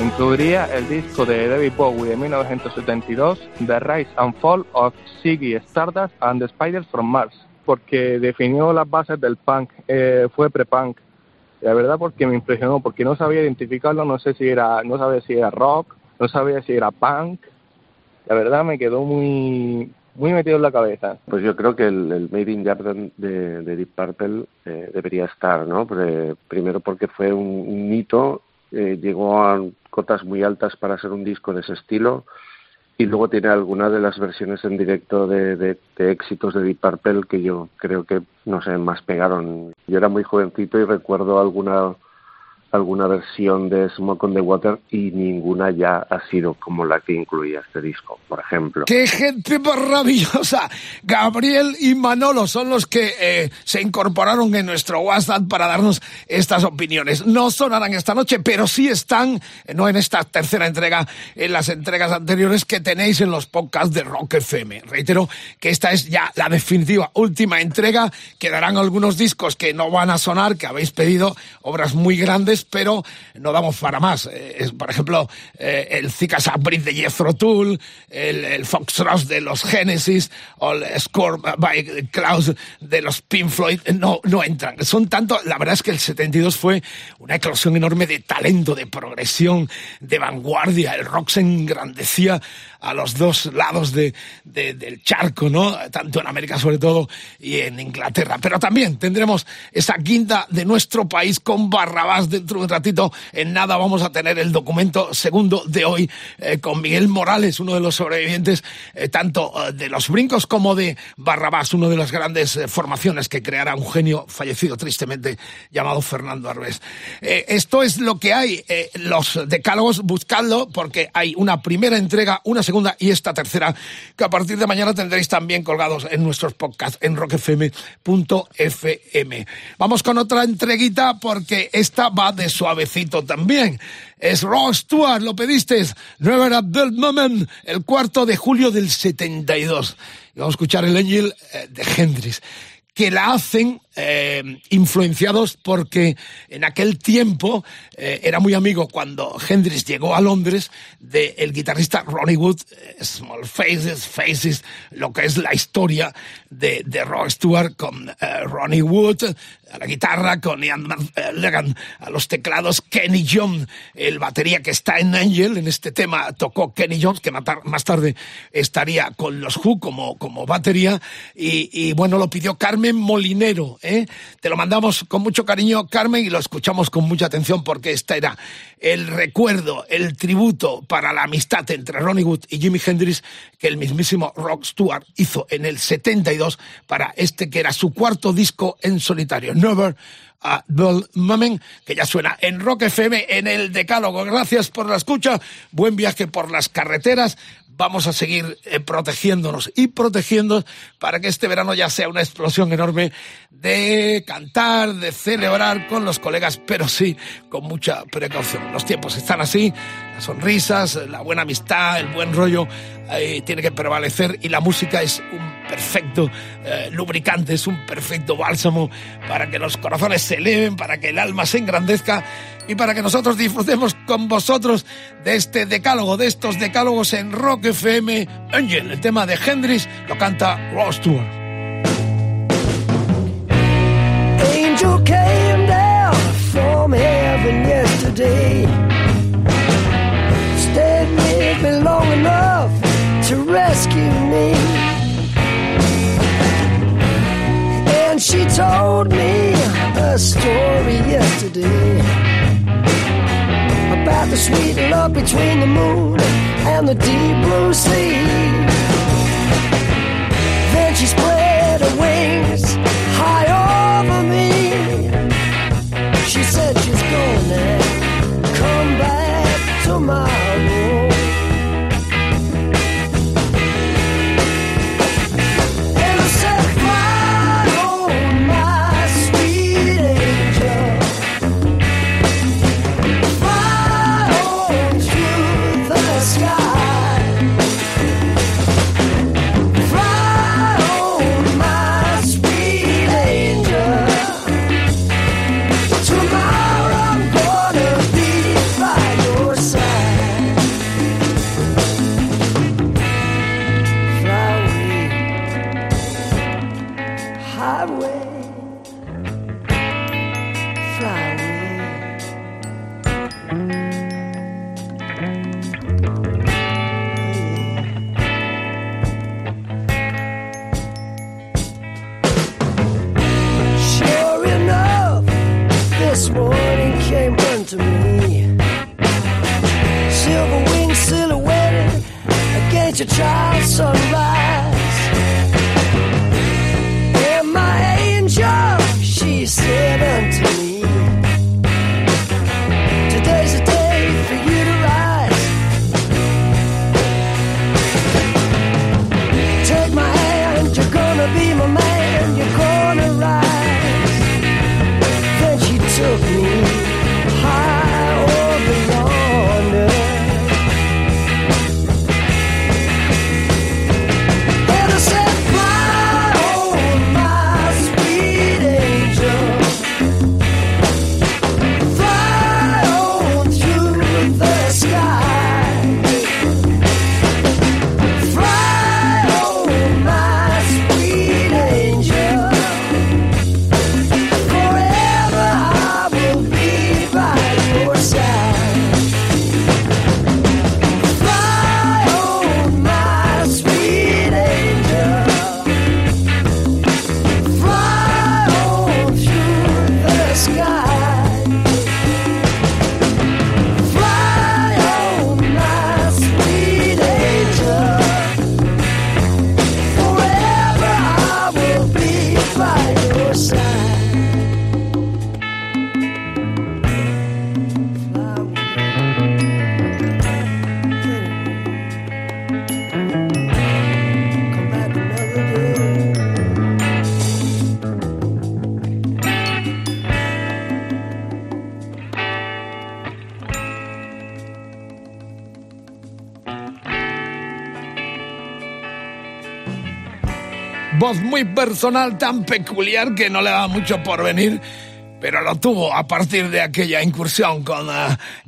Incluiría el disco de David Bowie de 1972, The Rise and Fall of Ziggy Stardust and the Spiders from Mars, porque definió las bases del punk, fue pre-punk. La verdad, porque me impresionó, porque no sabía identificarlo, no sabía si era rock, no sabía si era punk. La verdad me quedó muy, muy metido en la cabeza. Pues yo creo que el Made in Japan de Deep Purple debería estar, ¿no? Primero porque fue un hito. Llegó a cotas muy altas para ser un disco de ese estilo, y luego tiene algunas de las versiones en directo de éxitos de Deep Purple que yo creo que, no sé, más pegaron. Yo era muy jovencito y recuerdo alguna versión de Smoke on the Water, y ninguna ya ha sido como la que incluía este disco, por ejemplo. ¡Qué gente maravillosa! Gabriel y Manolo son los que se incorporaron en nuestro WhatsApp para darnos estas opiniones. No sonarán esta noche, pero sí están, no en esta tercera entrega, en las entregas anteriores que tenéis en los podcasts de Rock FM. Reitero que esta es ya la definitiva, última entrega. Quedarán algunos discos que no van a sonar, que habéis pedido, obras muy grandes, pero no damos para más. Por ejemplo, el Zicas Abrid de Jethro Tull, el Foxtrot de los Genesis, o el Score by Klaus de los Pink Floyd, no entran. Son tanto. La verdad es que el 72 fue una eclosión enorme de talento, de progresión, de vanguardia. El rock se engrandecía a los dos lados del charco, ¿no? Tanto en América, sobre todo, y en Inglaterra. Pero también tendremos esa guinda de nuestro país con Barrabás dentro de un ratito. En nada vamos a tener el documento segundo de hoy con Miguel Morales, uno de los sobrevivientes tanto de los brincos como de Barrabás, uno de las grandes formaciones que creara un genio fallecido tristemente llamado Fernando Arbex. Esto es lo que hay. Los decálogos, buscadlo, porque hay una primera entrega, una segunda y esta tercera, que a partir de mañana tendréis también colgados en nuestros podcasts en rockfm.fm. Vamos con otra entreguita, porque esta va de suavecito también. Es Rod Stewart, lo pediste, Never a Dull Moment, el 4 de julio del 72. Y vamos a escuchar el Angel de Hendrix, que la hacen influenciados porque en aquel tiempo era muy amigo, cuando Hendrix llegó a Londres, del guitarrista Ronnie Wood, Small Faces, Faces, lo que es la historia de Rod Stewart con Ronnie Wood, a la guitarra, con Ian Legan a los teclados, Kenny Young, el batería que está en Angel, en este tema tocó Kenny Young, que más tarde estaría con los Who como batería, y bueno, lo pidió Carmen Molinero, ¿eh? Te lo mandamos con mucho cariño, Carmen, y lo escuchamos con mucha atención, porque este era el recuerdo, el tributo para la amistad entre Ronnie Wood y Jimi Hendrix, que el mismísimo Rod Stewart hizo en el 72 para este que era su cuarto disco en solitario, Never a Dull Moment, que ya suena en Rock FM en el Decálogo. Gracias por la escucha, buen viaje por las carreteras. Vamos a seguir protegiéndonos y protegiéndonos para que este verano ya sea una explosión enorme de cantar, de celebrar con los colegas, pero sí con mucha precaución. Los tiempos están así, las sonrisas, la buena amistad, el buen rollo tiene que prevalecer, y la música es un perfecto lubricante, es un perfecto bálsamo para que los corazones se eleven, para que el alma se engrandezca y para que nosotros disfrutemos con vosotros de este decálogo, de estos decálogos en Rock FM. Angel, el tema de Hendrix, lo canta Rod Stewart. Angel came down from heaven yesterday, stayed with me long enough to rescue me, and she told me a story yesterday about the sweet love between the moon and the deep blue sea. Then she spread her wings high over me. She said she's gonna come back tomorrow. And I said, right on, my sweet angel, to me, silver wings silhouetted against your child sunrise. And my angel, she said unto me, today's the day for you to rise. Take my hand, you're gonna be my man, you're gonna rise. Then she took me angel. voz muy personal, tan peculiar que no le daba mucho por venir, pero lo tuvo a partir de aquella incursión con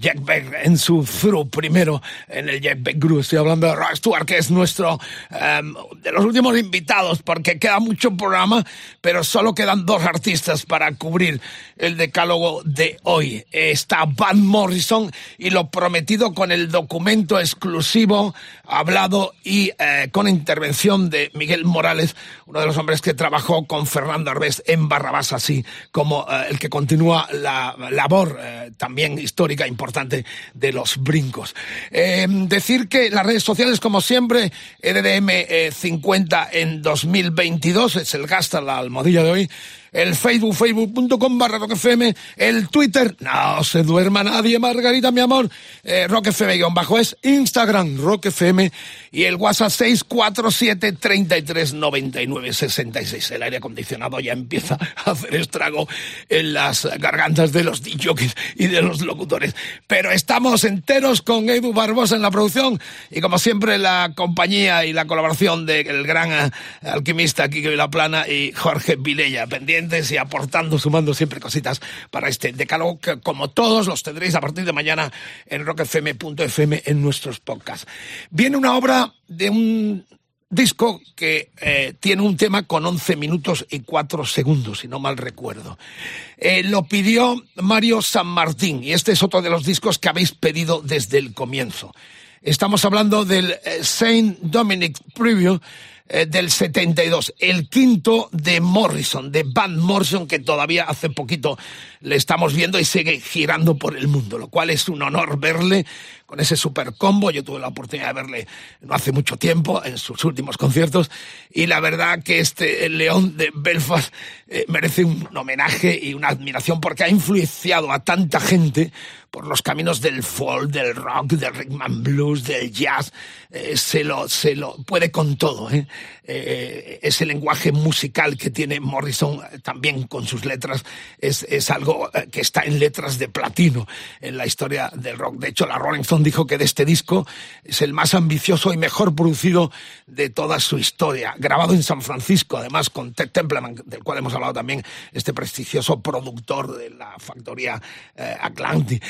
Jeff Beck en su through primero, en el Jeff Beck Group. Estoy hablando de Rod Stewart, que es nuestro de los últimos invitados, porque queda mucho programa, pero solo quedan dos artistas para cubrir el decálogo de hoy. Está Van Morrison y lo prometido con el documento exclusivo hablado y con intervención de Miguel Morales, uno de los hombres que trabajó con Fernando Arbex en Barrabás, así como el que continúa la labor también histórica importante de Los Brincos. Decir que las redes sociales, como siempre, EDM50 en 2022, es el hashtag, la almohadilla de hoy, el Facebook, facebook.com/rockfm, el Twitter, no se duerma nadie, Margarita, mi amor, rockfm_es, Instagram, rockfm, y el WhatsApp 647-3399-66. El aire acondicionado ya empieza a hacer estrago en las gargantas de los DJs y de los locutores. Pero estamos enteros con Edu Barbosa en la producción y, como siempre, la compañía y la colaboración del gran alquimista Kiko Vilaplana y Jorge Vilella, pendiente y aportando, sumando siempre cositas para este decálogo, que como todos los tendréis a partir de mañana en rockfm.fm en nuestros podcasts. Viene una obra de un disco que tiene un tema con 11 minutos y 4 segundos, si no mal recuerdo. Lo pidió Mario San Martín y este es otro de los discos que habéis pedido desde el comienzo. Estamos hablando del Saint Dominic Preview del 72, el quinto de Morrison, de Van Morrison, que todavía hace poquito le estamos viendo y sigue girando por el mundo, lo cual es un honor verle con ese super combo. Yo tuve la oportunidad de verle no hace mucho tiempo, en sus últimos conciertos, y la verdad que este León de Belfast merece un homenaje y una admiración, porque ha influenciado a tanta gente por los caminos del folk, del rock, del rhythm blues, del jazz. Se lo puede con todo, ¿eh? Ese lenguaje musical que tiene Morrison también con sus letras es algo que está en letras de platino en la historia del rock. De hecho, la Rolling Stone dijo que de este disco es el más ambicioso y mejor producido de toda su historia. Grabado en San Francisco, además, con Ted Templeman, del cual hemos hablado también, este prestigioso productor de la factoría Atlantic.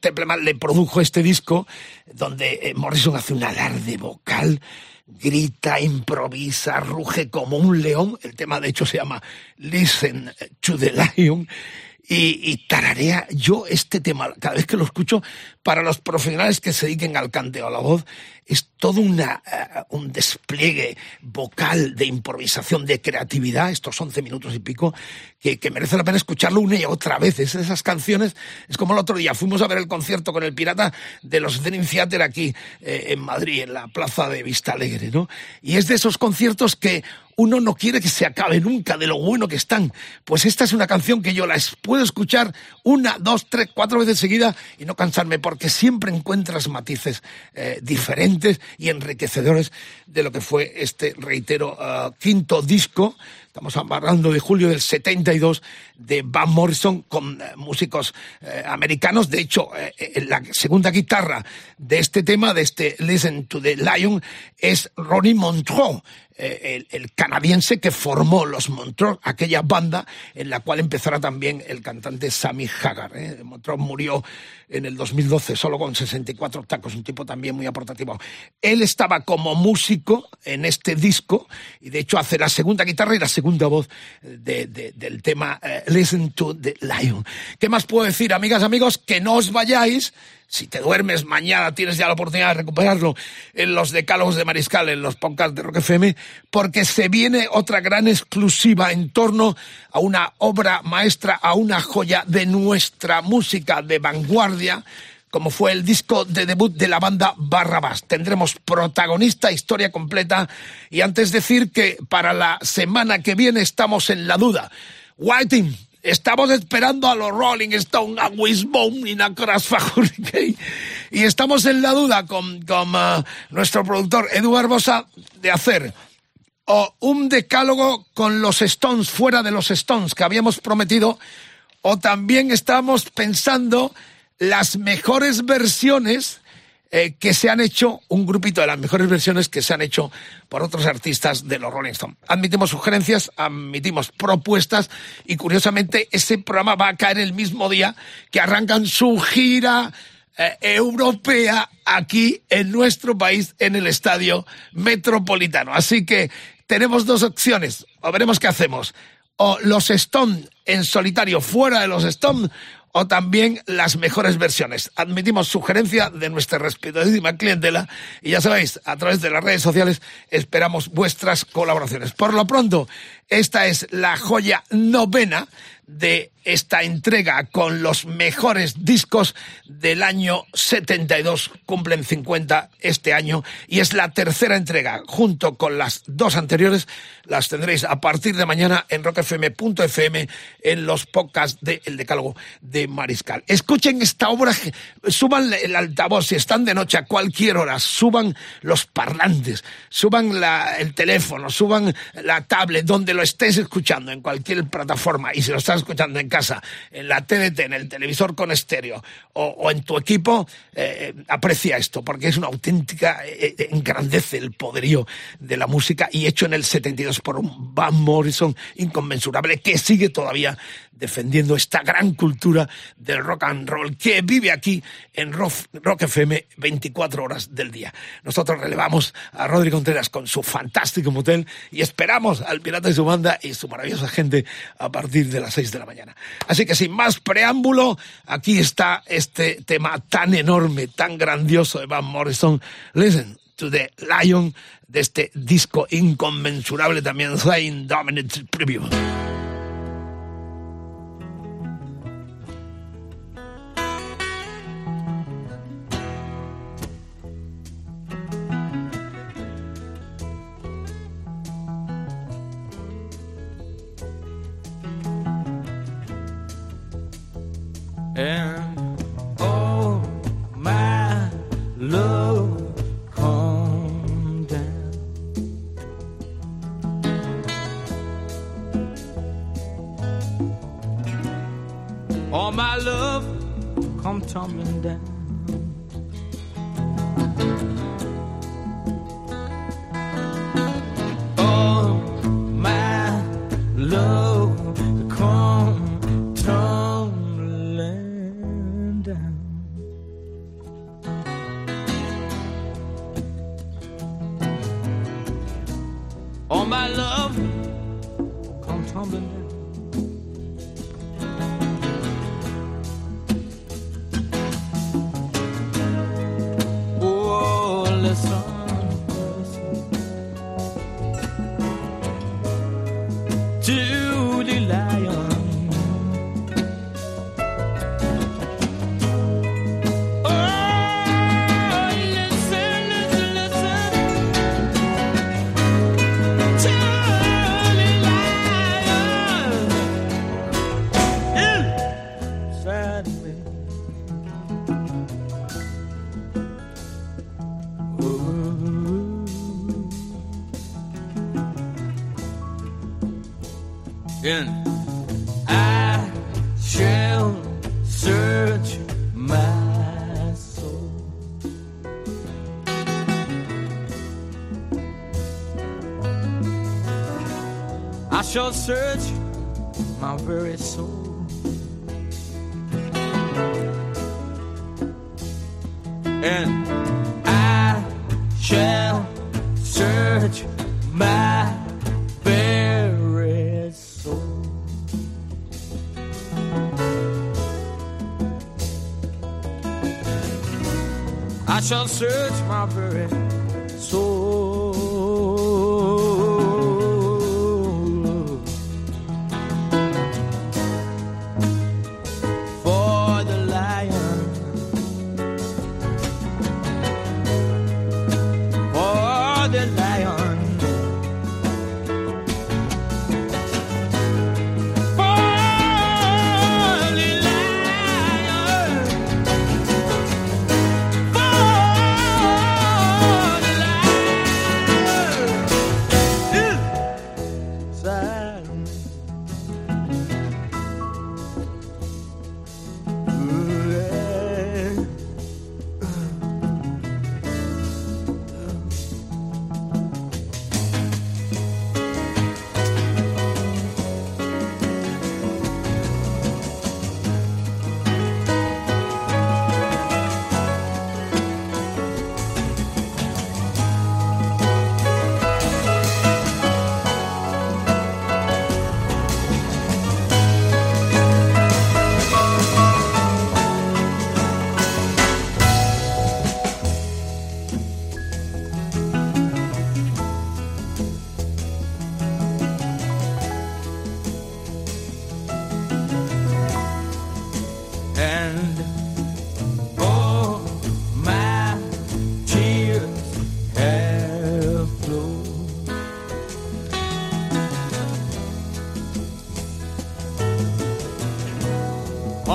Templeman le produjo este disco, donde Morrison hace un alarde vocal, grita, improvisa, ruge como un león. El tema, de hecho, se llama Listen to the Lion. Y tararea yo este tema, cada vez que lo escucho. Para los profesionales que se dediquen al canteo, a la voz, es todo un despliegue vocal de improvisación, de creatividad, estos 11 minutos y pico, que merece la pena escucharlo una y otra vez. Es esas canciones, es como el otro día, fuimos a ver el concierto con el Pirata de los Dream Theater aquí en Madrid, en la plaza de Vistalegre, ¿no? Y es de esos conciertos que uno no quiere que se acabe nunca, de lo bueno que están. Pues esta es una canción que yo la puedo escuchar una, dos, tres, cuatro veces seguida y no cansarme, porque siempre encuentras matices diferentes y enriquecedores de lo que fue este, reitero, quinto disco. Estamos hablando de julio del 72, de Van Morrison, con músicos americanos. De hecho, la segunda guitarra de este tema, de este Listen to the Lion, es Ronnie Montreux, el canadiense que formó los Montreux, aquella banda en la cual empezará también el cantante Sammy Hagar, ¿eh? Montreux murió en el 2012, solo con 64 tacos, un tipo también muy aportativo. Él estaba como músico en este disco y, de hecho, hace la segunda guitarra y la segunda voz del tema Listen to the Lion. ¿Qué más puedo decir, amigas, amigos? Que no os vayáis. Si te duermes mañana, tienes ya la oportunidad de recuperarlo en los decálogos de Mariscal, en los podcasts de Rock FM, porque se viene otra gran exclusiva en torno a una obra maestra, a una joya de nuestra música de vanguardia, como fue el disco de debut de la banda Barrabás. Tendremos protagonista, historia completa, y antes decir que para la semana que viene estamos en la duda. Waiting. Estamos esperando a los Rolling Stones, a Wishbone y a Crash Hurricane. Y estamos en la duda con nuestro productor Edu Barbosa de hacer o un decálogo con los Stones, fuera de los Stones, que habíamos prometido, o también estamos pensando las mejores versiones que se han hecho un grupito de las mejores versiones que se han hecho por otros artistas de los Rolling Stones. Admitimos sugerencias, admitimos propuestas y, curiosamente, ese programa va a caer el mismo día que arrancan su gira europea aquí en nuestro país, en el Estadio Metropolitano. Así que tenemos dos opciones, o veremos qué hacemos. O los Stones en solitario, fuera de los Stones, o también las mejores versiones. Admitimos sugerencia de nuestra respetadísima clientela y ya sabéis, a través de las redes sociales esperamos vuestras colaboraciones. Por lo pronto, esta es la joya novena de esta entrega con los mejores discos del año 72, cumplen 50 este año y es la tercera entrega. Junto con las dos anteriores las tendréis a partir de mañana en rockfm.fm en los podcasts de El Decálogo de Mariscal. Escuchen esta obra, suban el altavoz, si están de noche a cualquier hora, suban los parlantes, suban el teléfono, suban la tablet, donde lo estéis escuchando, en cualquier plataforma, y si lo estás escuchando en casa, en la TDT, en el televisor con estéreo o en tu equipo, aprecia esto, porque es una auténtica, engrandece el poderío de la música, y hecho en el 72 por un Van Morrison inconmensurable que sigue todavía defendiendo esta gran cultura del rock and roll que vive aquí en Rock FM 24 horas del día. Nosotros relevamos a Rodri Contreras con su fantástico motel y esperamos al Pirata y su banda y su maravillosa gente a partir de las 6 de la mañana. Así que sin más preámbulo, aquí está este tema tan enorme, tan grandioso de Van Morrison, Listen to the Lion, de este disco inconmensurable también, Saint Dominant Preview. And oh my love, calm down. Oh my love, come tumbling down. Oh my love, come tumbling down. Down. Oh my love, come tumbling down. Oh, listen. I shall search my soul. I shall search my very soul. And I shall search my I shall search my very soul for the lion, for the lion, for the lion.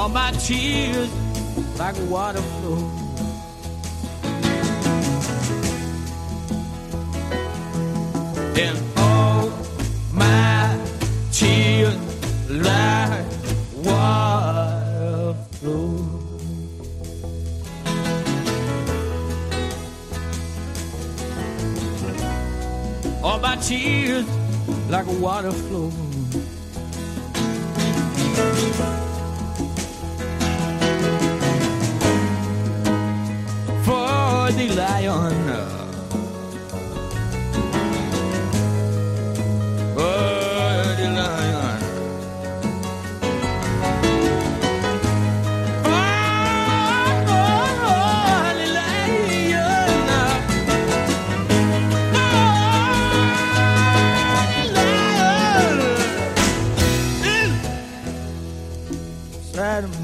all my tears like water flow. And all my tears like water flow. All my tears like a water flow. For the lion, for the lion, for the lion, for the lion.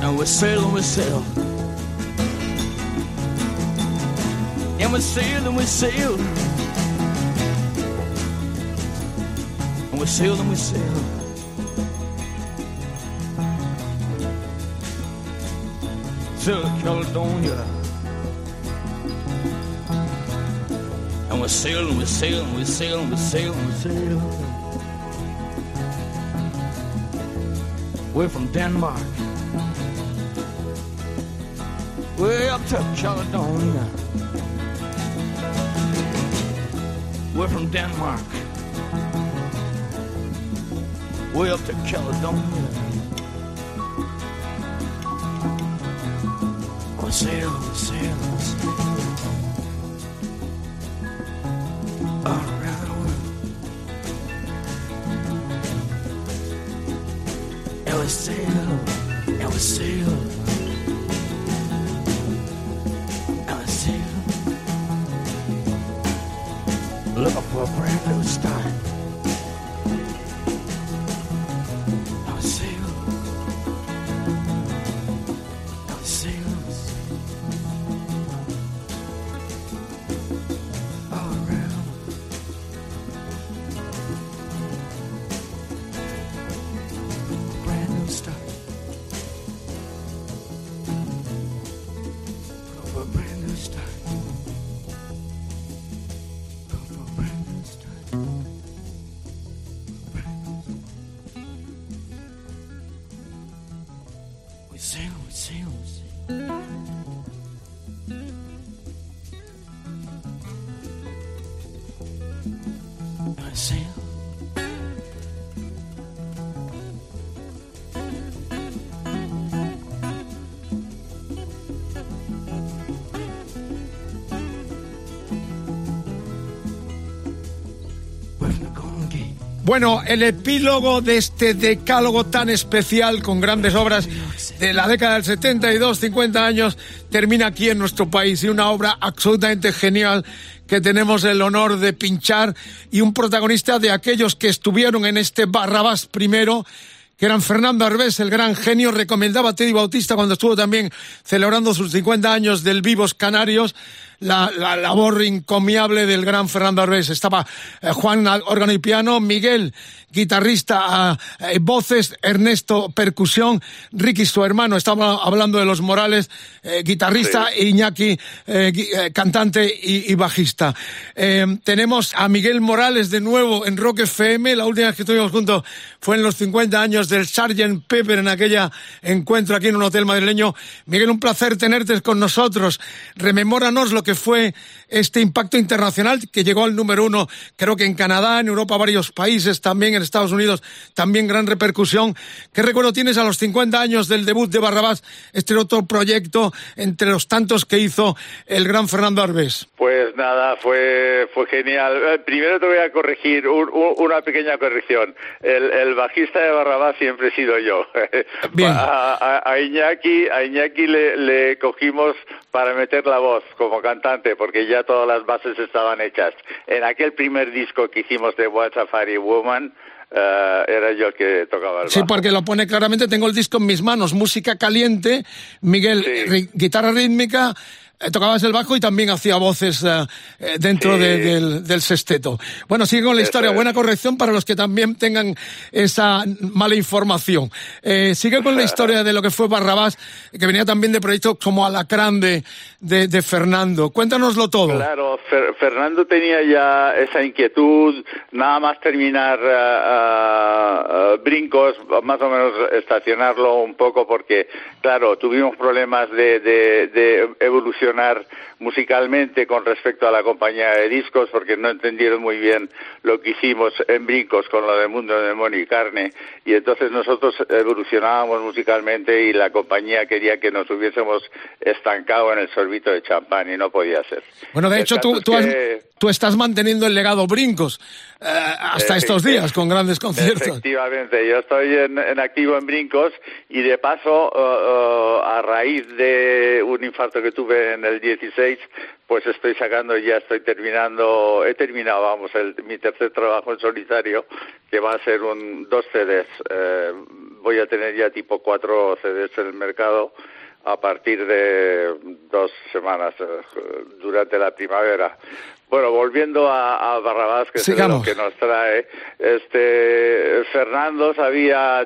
And we sailed and we sailed, and we sailed and we sailed. To Caledonia. And we sailed and we sailed and we sailed and we sailed and we sailed. We're from Denmark. Way up to Caledonia. We're from Denmark. Way up to Caledonia. We sail, we sail, we sail. looking for a brand new start. I was single. I was single. All around. A brand new start. Looking for a brand new start. Bueno, el epílogo de este decálogo tan especial con grandes obras de la década del 72, 50 años, termina aquí en nuestro país. Y una obra absolutamente genial que tenemos el honor de pinchar y un protagonista de aquellos que estuvieron en este Barrabás primero, que eran Fernando Arbex, el gran genio, recomendaba a Teddy Bautista cuando estuvo también celebrando sus 50 años del Vivos Canarios, la labor encomiable del gran Fernando Arbex. Estaba Juan, órgano y piano, Miguel, guitarrista, voces, Ernesto, percusión, Ricky, su hermano, estaba hablando de los Morales, guitarrista, sí. Iñaki, cantante y bajista. Tenemos a Miguel Morales de nuevo en Rock FM, la última vez que estuvimos juntos fue en los 50 años del Sgt. Pepper en aquella encuentro aquí en un hotel madrileño. Miguel, un placer tenerte con nosotros. Rememóranos lo que fue este impacto internacional que llegó al número 1, creo que en Canadá, en Europa, varios países, también en Estados Unidos, también gran repercusión. ¿Qué recuerdo tienes a los 50 años del debut de Barrabás, este otro proyecto entre los tantos que hizo el gran Fernando Arbex? Pues nada, fue genial. Primero te voy a corregir, una pequeña corrección. El bajista de Barrabás siempre he sido yo. Bien. A Iñaki le cogimos para meter la voz como cantante, porque ya todas las bases estaban hechas. En aquel primer disco que hicimos de What's a Fairy Woman, era yo el que tocaba el bajo. Sí, porque lo pone claramente, tengo el disco en mis manos, música caliente, Miguel, sí. Guitarra rítmica, tocabas el bajo y también hacía voces dentro, sí, del sexteto. Bueno, sigue con la historia, buena corrección para los que también tengan esa mala información. Sigue con la historia de lo que fue Barrabás, que venía también de proyectos como Alacrán de Fernando. Cuéntanoslo todo. Claro, Fernando tenía ya esa inquietud, nada más terminar Brincos, más o menos estacionarlo un poco, porque, claro, tuvimos problemas de evolución musicalmente con respecto a la compañía de discos, porque no entendieron muy bien lo que hicimos en Brincos con lo del Mundo de Mono y Carne, y entonces nosotros evolucionábamos musicalmente y la compañía quería que nos hubiésemos estancado en el sorbito de champán y no podía ser. Bueno, de hecho tú estás manteniendo el legado Brincos hasta estos días con grandes conciertos. Efectivamente, yo estoy en activo en Brincos y de paso a raíz de un infarto que tuve en el 16, pues he terminado, vamos, mi tercer trabajo en solitario, que va a ser dos CDs. Voy a tener ya tipo 4 CDs en el mercado a partir de 2 semanas, durante la primavera. Bueno, volviendo a Barrabás, que es lo que nos trae, Fernando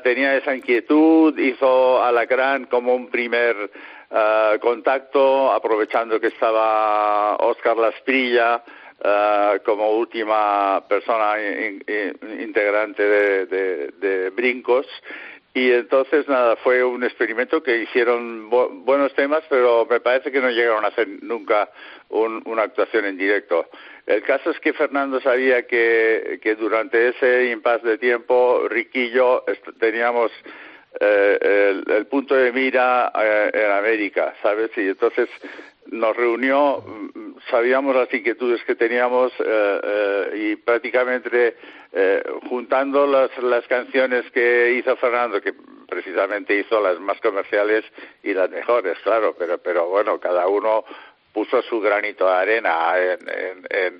tenía esa inquietud, hizo Alacrán como un primer contacto, aprovechando que estaba Óscar Lasprilla como última persona integrante de Brincos. Y entonces, fue un experimento que hicieron buenos temas, pero me parece que no llegaron a hacer nunca una actuación en directo. El caso es que Fernando sabía que durante ese impasse de tiempo, Ricky y yo teníamos el punto de mira en América, ¿sabes? Y entonces nos reunió, sabíamos las inquietudes que teníamos y prácticamente... juntando las canciones que hizo Fernando, que precisamente hizo las más comerciales y las mejores, claro, pero bueno, cada uno puso su granito de arena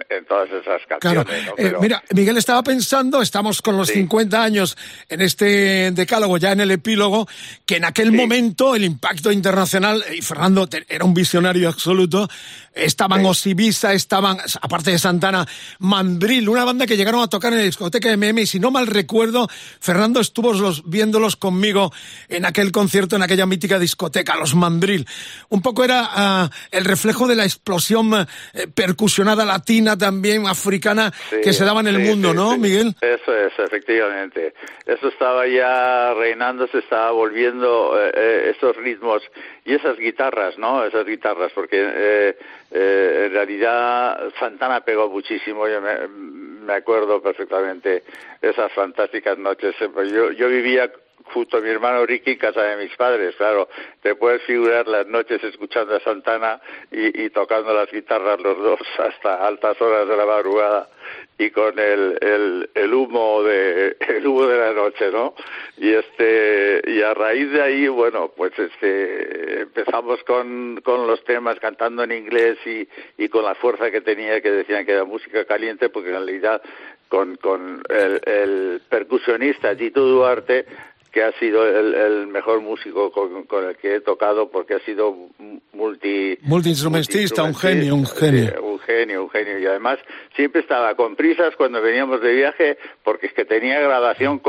en todas esas canciones. Claro. ¿No? Pero... mira, Miguel, estaba pensando, estamos con los 50 años en este decálogo, ya en el epílogo, que en aquel momento el impacto internacional, y Fernando era un visionario absoluto, estaban Osibisa, estaban, aparte de Santana, Mandril, una banda que llegaron a tocar en la discoteca MM, y si no mal recuerdo, Fernando estuvo viéndolos conmigo en aquel concierto, en aquella mítica discoteca, los Mandril. Un poco era el reflejo de la explosión percusionada latina, también africana, que se daba en el mundo, ¿no, Miguel? Eso es, efectivamente. Eso estaba ya reinando, se estaba volviendo esos ritmos y esas guitarras, ¿no? Esas guitarras, porque en realidad Santana pegó muchísimo, yo me acuerdo perfectamente esas fantásticas noches. Yo vivía junto a mi hermano Ricky en casa de mis padres, claro, te puedes figurar las noches escuchando a Santana y tocando las guitarras los dos hasta altas horas de la madrugada y con el humo de la noche, ¿no? Y a raíz de ahí, bueno, pues empezamos con los temas cantando en inglés y con la fuerza que tenía, que decían que era música caliente, porque en realidad con el percusionista Tito Duarte, que ha sido el mejor músico con el que he tocado, porque ha sido multiinstrumentista, un genio. Sí, un genio. Y además siempre estaba con prisas cuando veníamos de viaje, porque es que tenía grabación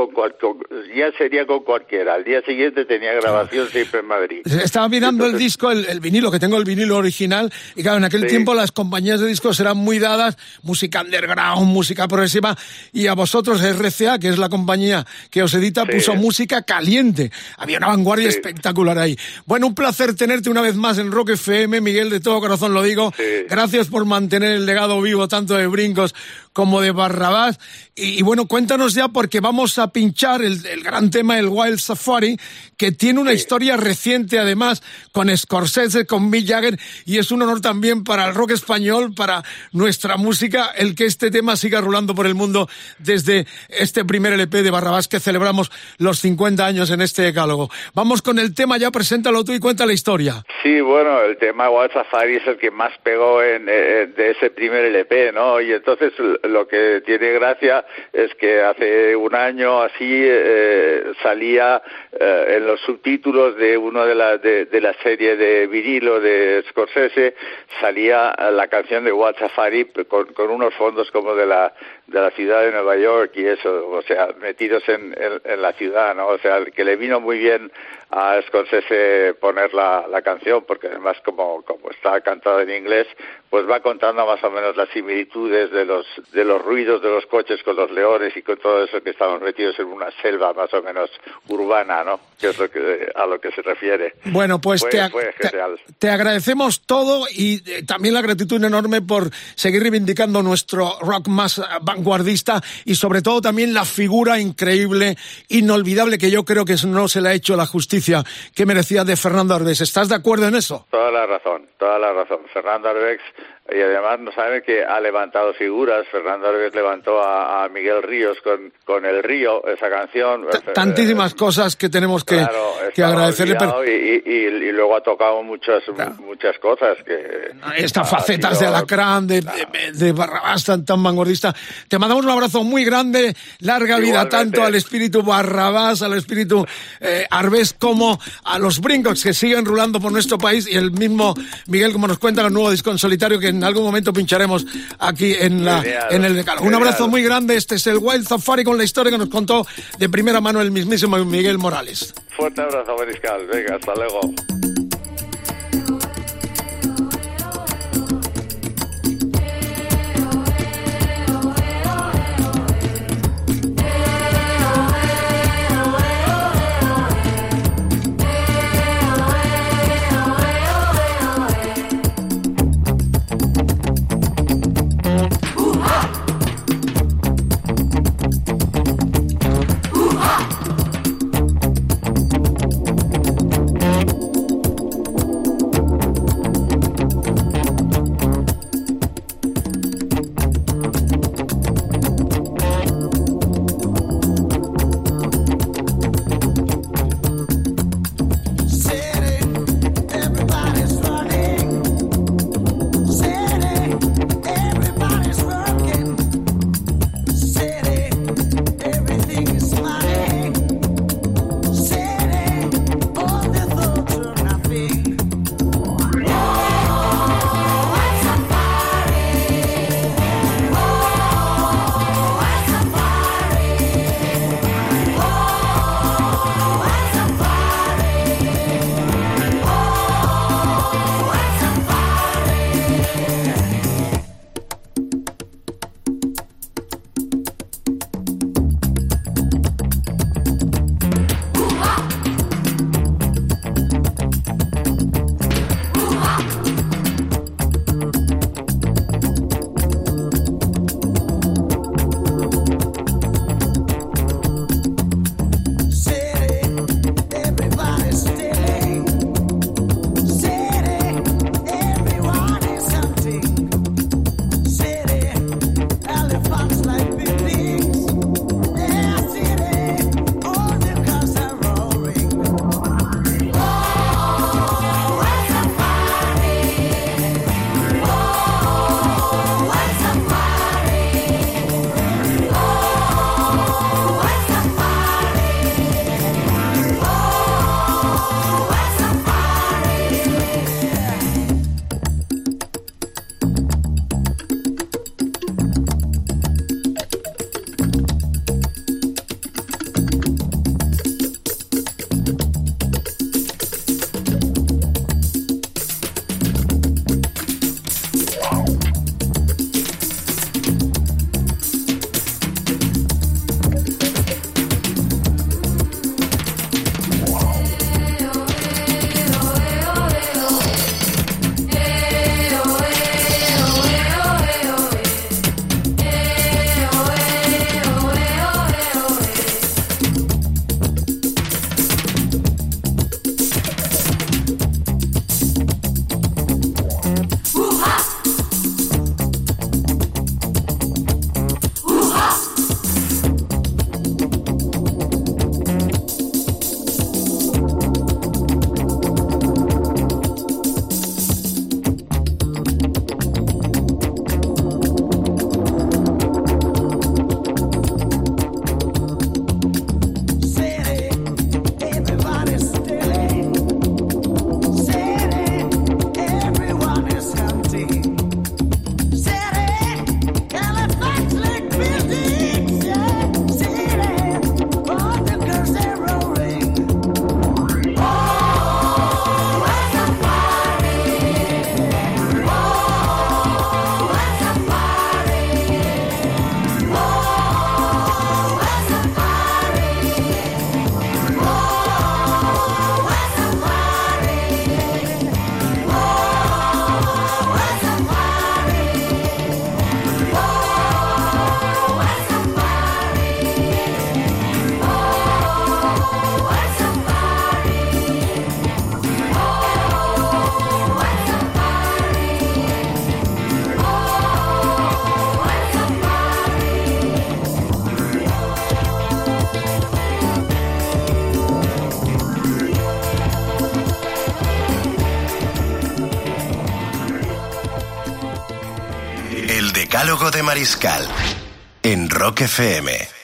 ya sería con cualquiera. Al día siguiente tenía grabación siempre en Madrid. Estaba mirando el disco, el vinilo, que tengo el vinilo original, y claro, en aquel tiempo las compañías de discos eran muy dadas, música underground, música progresiva, y a vosotros RCA, que es la compañía que os edita, puso música caliente. Había una vanguardia espectacular ahí. Bueno, un placer tenerte una vez más en Rock FM, Miguel, de todo corazón lo digo. Sí. Gracias por mantener el legado vivo tanto de Brincos como de Barrabás. Y bueno, cuéntanos ya, porque vamos a pinchar el gran tema, el Wild Safari, que tiene una historia reciente además, con Scorsese, con Mick Jagger, y es un honor también para el rock español, para nuestra música, el que este tema siga rulando por el mundo desde este primer LP de Barrabás, que celebramos los 50 años en este decálogo. Vamos con el tema, ya preséntalo tú y cuenta la historia. Sí, bueno, el tema Wild Safari es el que más pegó de ese primer LP, ¿no? Y entonces lo que tiene gracia es que hace un año así salía en los subtítulos de uno de la serie de vinilo de Scorsese, salía la canción de Wild Safari con unos fondos como de la ciudad de Nueva York y eso, o sea, metidos en la ciudad, ¿no? O sea, que le vino muy bien a Scorsese poner la canción, porque además como está cantada en inglés, pues va contando más o menos las similitudes de los ruidos de los coches con los leones y con todo eso, que estamos metidos en una selva más o menos urbana, ¿no? Que es a lo que se refiere. Bueno, pues te agradecemos todo y también la gratitud enorme por seguir reivindicando nuestro rock más vanguardista y sobre todo también la figura increíble, inolvidable, que yo creo que no se le ha hecho la justicia que merecía, de Fernando Arbex. ¿Estás de acuerdo en eso? Toda la razón. Fernando Arbex. Y además nos saben que ha levantado figuras. Fernando Arbex levantó a Miguel Ríos con El Río, esa canción. Tantísimas cosas que tenemos que agradecerle. Pero... Y luego ha tocado muchas cosas. Estas facetas de Alacrán, de Barrabás tan vanguardista. Te mandamos un abrazo muy grande, larga vida tanto al espíritu Barrabás, al espíritu Arbex, como a los Brincos que siguen rulando por nuestro país. Y el mismo Miguel, como nos cuenta, el nuevo disco en solitario que en algún momento pincharemos aquí en el decálogo. Un abrazo muy grande. Este es el Wild Safari, con la historia que nos contó de primera mano el mismísimo Miguel Morales. Fuerte abrazo, Mariscal. Venga, hasta luego. Decálogo de Mariscal en Rock FM.